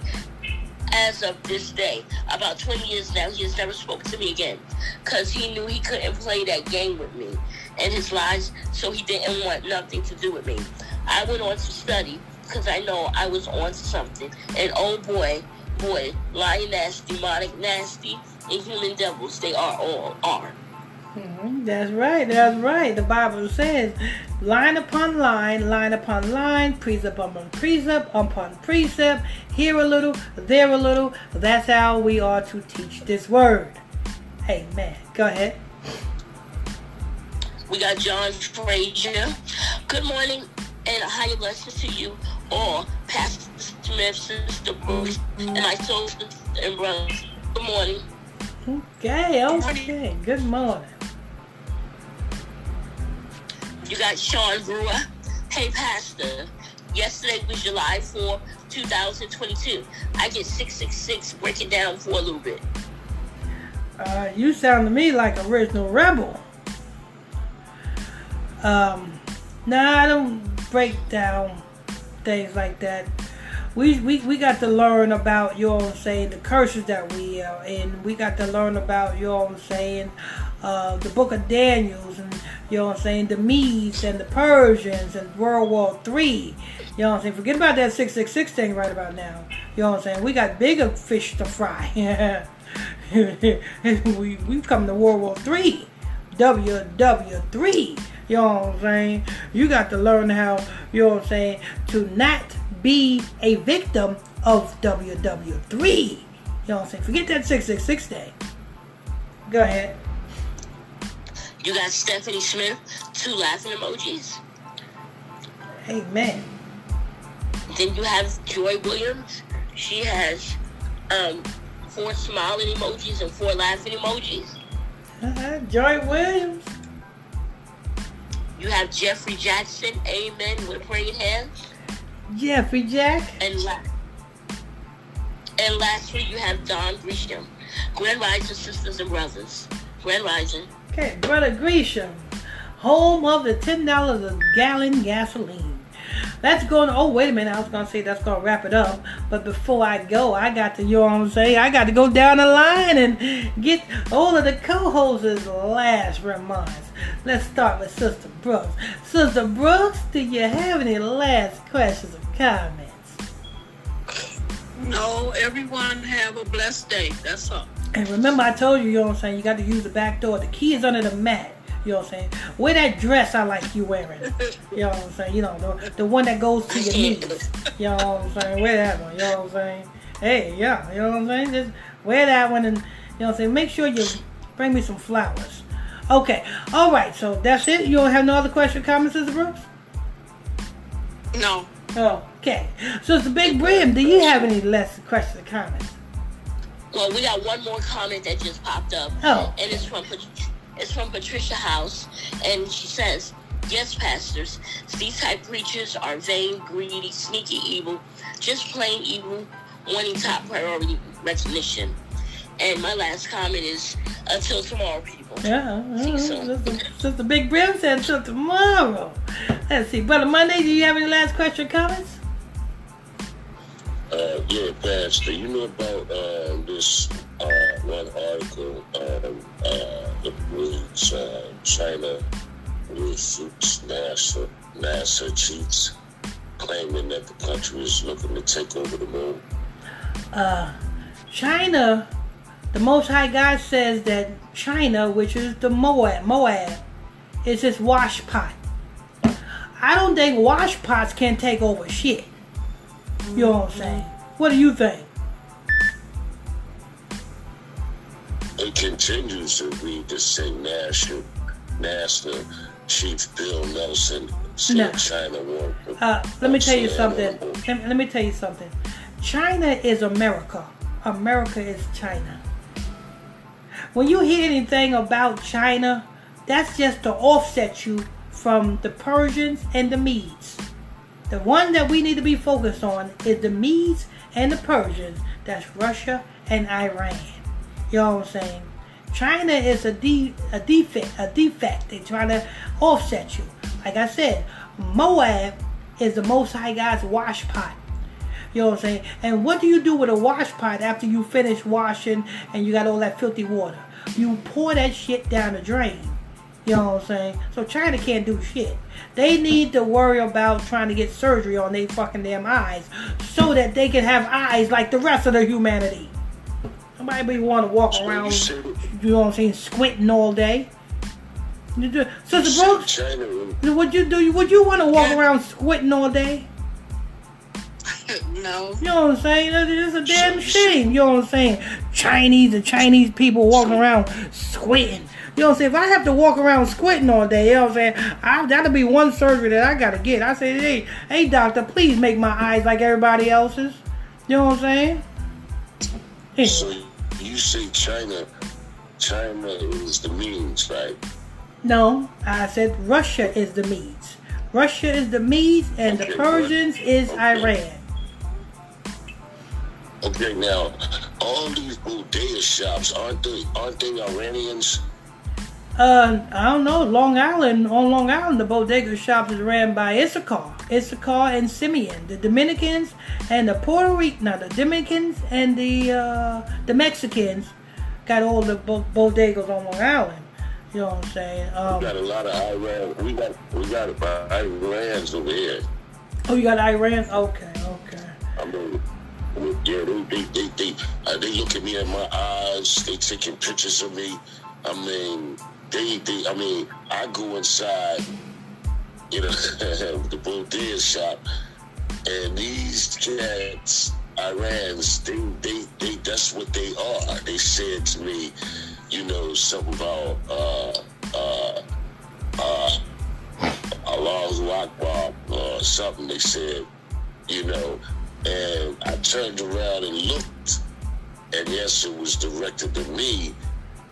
as of this day. About 20 years now, he has never spoken to me again because he knew he couldn't play that game with me and his lies, so he didn't want nothing to do with me. I went on to study because I know I was on to something. And oh boy, lying ass, demonic, nasty, and human devils, they are all are. Mm-hmm. That's right. The Bible says, line upon line, precept upon precept, here a little, there a little. That's how we are to teach this word. Amen. Go ahead. We got John Frazier. Good morning and a higher blessing to you all, Pastor Smith, Sister Bruce, and my soul sisters and brothers. Good morning. Okay. Good morning. You got Sean Brewer. Hey, Pastor. Yesterday was July 4, 2022. I get 666. Break it down for a little bit. You sound to me like an original rebel. Nah, I don't break down things like that. We got to learn about, you know what I'm saying, the curses that we are in. We got to learn about, you know what I'm saying, the book of Daniels and, you know what I'm saying, the Medes and the Persians and World War III. You know what I'm saying? Forget about that 666 thing right about now. You know what I'm saying? We got bigger fish to fry. We've come to World War III. WW3. You know what I'm saying? You got to learn how, you know what I'm saying, to not be a victim of WW3. You know what I'm saying? Forget that 666 day. Go ahead. You got Stephanie Smith, 2 laughing emojis. Amen. Then you have Joy Williams. She has 4 smiling emojis and 4 laughing emojis. Joy Williams. You have Jeffrey Jackson, amen, with praying hands. Jeffrey Jack. And lastly, you have Don Grisham. Grand Rising, sisters and brothers. Grand Rising. Okay, Brother Grisham, home of the $10 a gallon gasoline. I was going to say that's going to wrap it up. But before I go, I got to go down the line and get all of the co-hosts' last remarks. Let's start with Sister Brooks. Sister Brooks, do you have any last questions or comments? No, everyone have a blessed day. That's all. And remember, I told you, you know what I'm saying, you got to use the back door. The key is under the mat. You know what I'm saying? Wear that dress I like you wearing. You know what I'm saying? You know, the one that goes to your knees. You know what I'm saying? Wear that one. You know what I'm saying? Hey, yeah. You know what I'm saying? Just wear that one and, you know what I'm saying, make sure you bring me some flowers. Okay. All right. So that's it. You don't have no other question or comments, Sister Brooks? No. Oh. Okay, so it's a big brim. Do you have any less questions or comments? Well, we got one more comment that just popped up. Oh. And it's from Patricia House, and she says, yes, pastors, these type preachers are vain, greedy, sneaky evil, just plain evil, wanting top priority recognition. And my last comment is, until tomorrow, people. Yeah, Sister Big Brim said until tomorrow. Let's see, Brother Monday, do you have any last question or comments? Yeah, Pastor, you know about this one article that reads China suits NASA cheats, claiming that the country is looking to take over the moon. China, the Most High God says that China, which is the Moab, is his wash pot. I don't think wash pots can take over shit. You know what I'm saying? What do you think? It continues to read the same NASA Chief Bill Nelson said China war. Let me tell you something. Let me tell you something. China is America. America is China. When you hear anything about China, that's just to offset you from the Persians and the Medes. The one that we need to be focused on is the Medes and the Persians. That's Russia and Iran. You know what I'm saying? China is a defect. They're trying to offset you. Like I said, Moab is the Most High God's wash pot. You know what I'm saying? And what do you do with a wash pot after you finish washing and you got all that filthy water? You pour that shit down the drain. You know what I'm saying? So China can't do shit. They need to worry about trying to get surgery on their fucking damn eyes so that they can have eyes like the rest of the humanity. Nobody want to walk around, you know what I'm saying, squinting all day. Sister Brooks, would you want to walk around squinting all day? No. You know what I'm saying? It's a damn shame. You know what I'm saying? Chinese people walking around squinting. You know what I'm saying? If I have to walk around squinting all day, you know what I'm saying? That'll be one surgery that I gotta get. I say, hey doctor, please make my eyes like everybody else's. You know what I'm saying? Yeah. So you say China is the Medes, right? No, I said Russia is the Medes. Russia is the Medes, and the Persians is Iran. Okay, now all these bodega shops aren't they Iranians? I don't know. On Long Island, the bodega shop is ran by Issachar and Simeon, the Dominicans and the Mexicans got all the bodegas on Long Island. You know what I'm saying? We got a lot of Iran. We got about Irans over here. Oh, you got Iran? Okay. I mean, yeah, they look at me in my eyes. They taking pictures of me. I mean, I go inside, you know, the bodega shop, and these cats, Irans, that's what they are. They said to me, you know, something about Allah's Akbar or something. They said, you know, and I turned around and looked, and yes, it was directed to me.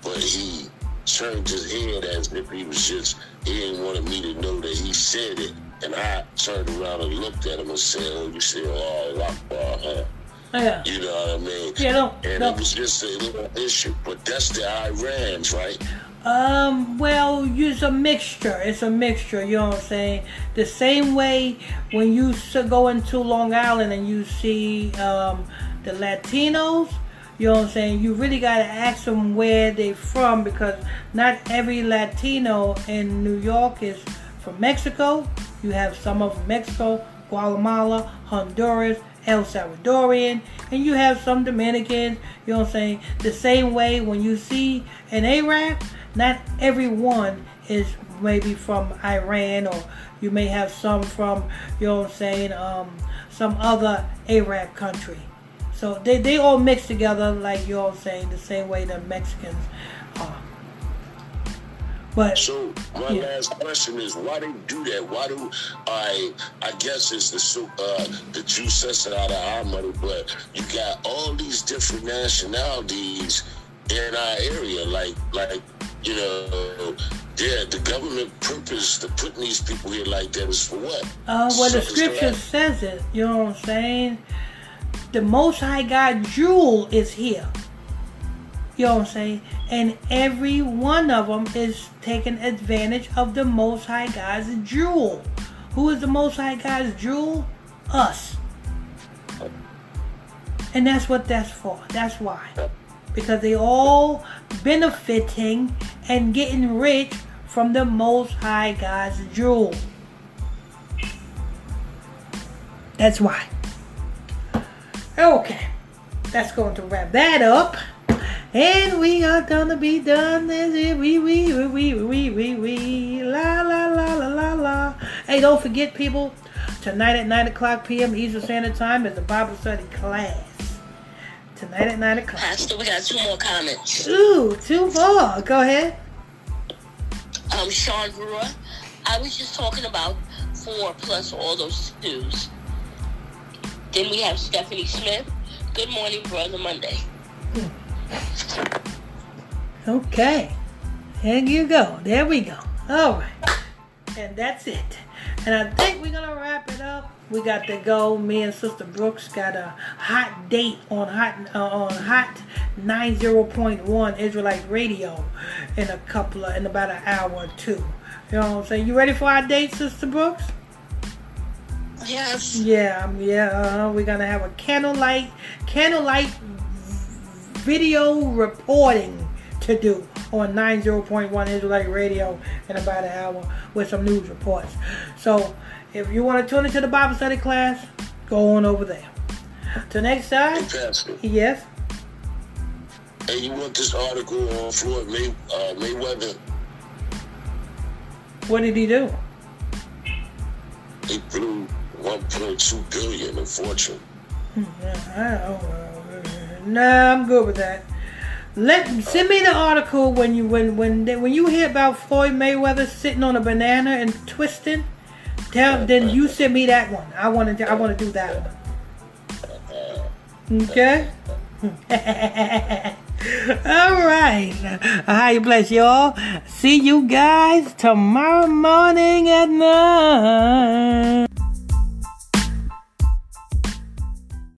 But he turned his head as if he didn't want me to know that he said it. And I turned around and looked at him and said, oh, you said, oh, Akbar, huh? Yeah. You know what I mean? Yeah, it was just a little issue. But that's the Irans, right? Well, it's a mixture. You know what I'm saying? The same way when you go into Long Island and you see the Latinos, you know what I'm saying? You really got to ask them where they're from, because not every Latino in New York is from Mexico. You have some of Mexico, Guatemala, Honduras, El Salvadorian, and you have some Dominicans. You know what I'm saying? The same way when you see an Arab, not everyone is maybe from Iran, or you may have some from, you know what I'm saying, some other Arab country. So they all mix together, like you all saying, the same way the Mexicans are. But so my last question is, why do you do that? Why do I guess it's the Jew sussing out of our money, but you got all these different nationalities in our area, like you know, yeah, the government purpose to putting these people here like that is for what? Well, the scripture says it. You know what I'm saying? The Most High God jewel is here. You know what I'm saying? And every one of them is taking advantage of the Most High God's jewel. Who is the Most High God's jewel? Us. And that's what that's for. That's why. Because they all benefiting and getting rich from the Most High God's jewel. That's why. Okay. That's going to wrap that up. And we are gonna be done. We la la la la la la. Hey, don't forget, people. Tonight at 9:00 p.m. Eastern Standard Time is the Bible study class. Tonight at 9:00. Pastor, we got 2 more comments. Ooh, 2 more. Go ahead. Sean Brewer. I was just talking about 4 plus all those 2s. Then we have Stephanie Smith. Good morning, Brother Monday. Okay, there you go. There we go. All right, and that's it. And I think we're gonna wrap it up. We got to go. Me and Sister Brooks got a hot date on hot 90.1 Israelite Radio in about an hour or two. You know what I'm saying? You ready for our date, Sister Brooks? Yes. Yeah. We're gonna have a candlelight video reporting to do on 90.1 Israelite Radio in about an hour with some news reports. So if you want to tune into the Bible study class, go on over there. Till next time. Hey, Pastor. Yes. Hey, you want this article on Floyd Mayweather? What did he do? He blew $1.2 billion in fortune. I don't know. Nah, I'm good with that. Send me the article when you hear about Floyd Mayweather sitting on a banana and twisting. Then you send me that one. I want to do that one. Okay. All right. I bless y'all. See you guys tomorrow morning at 9.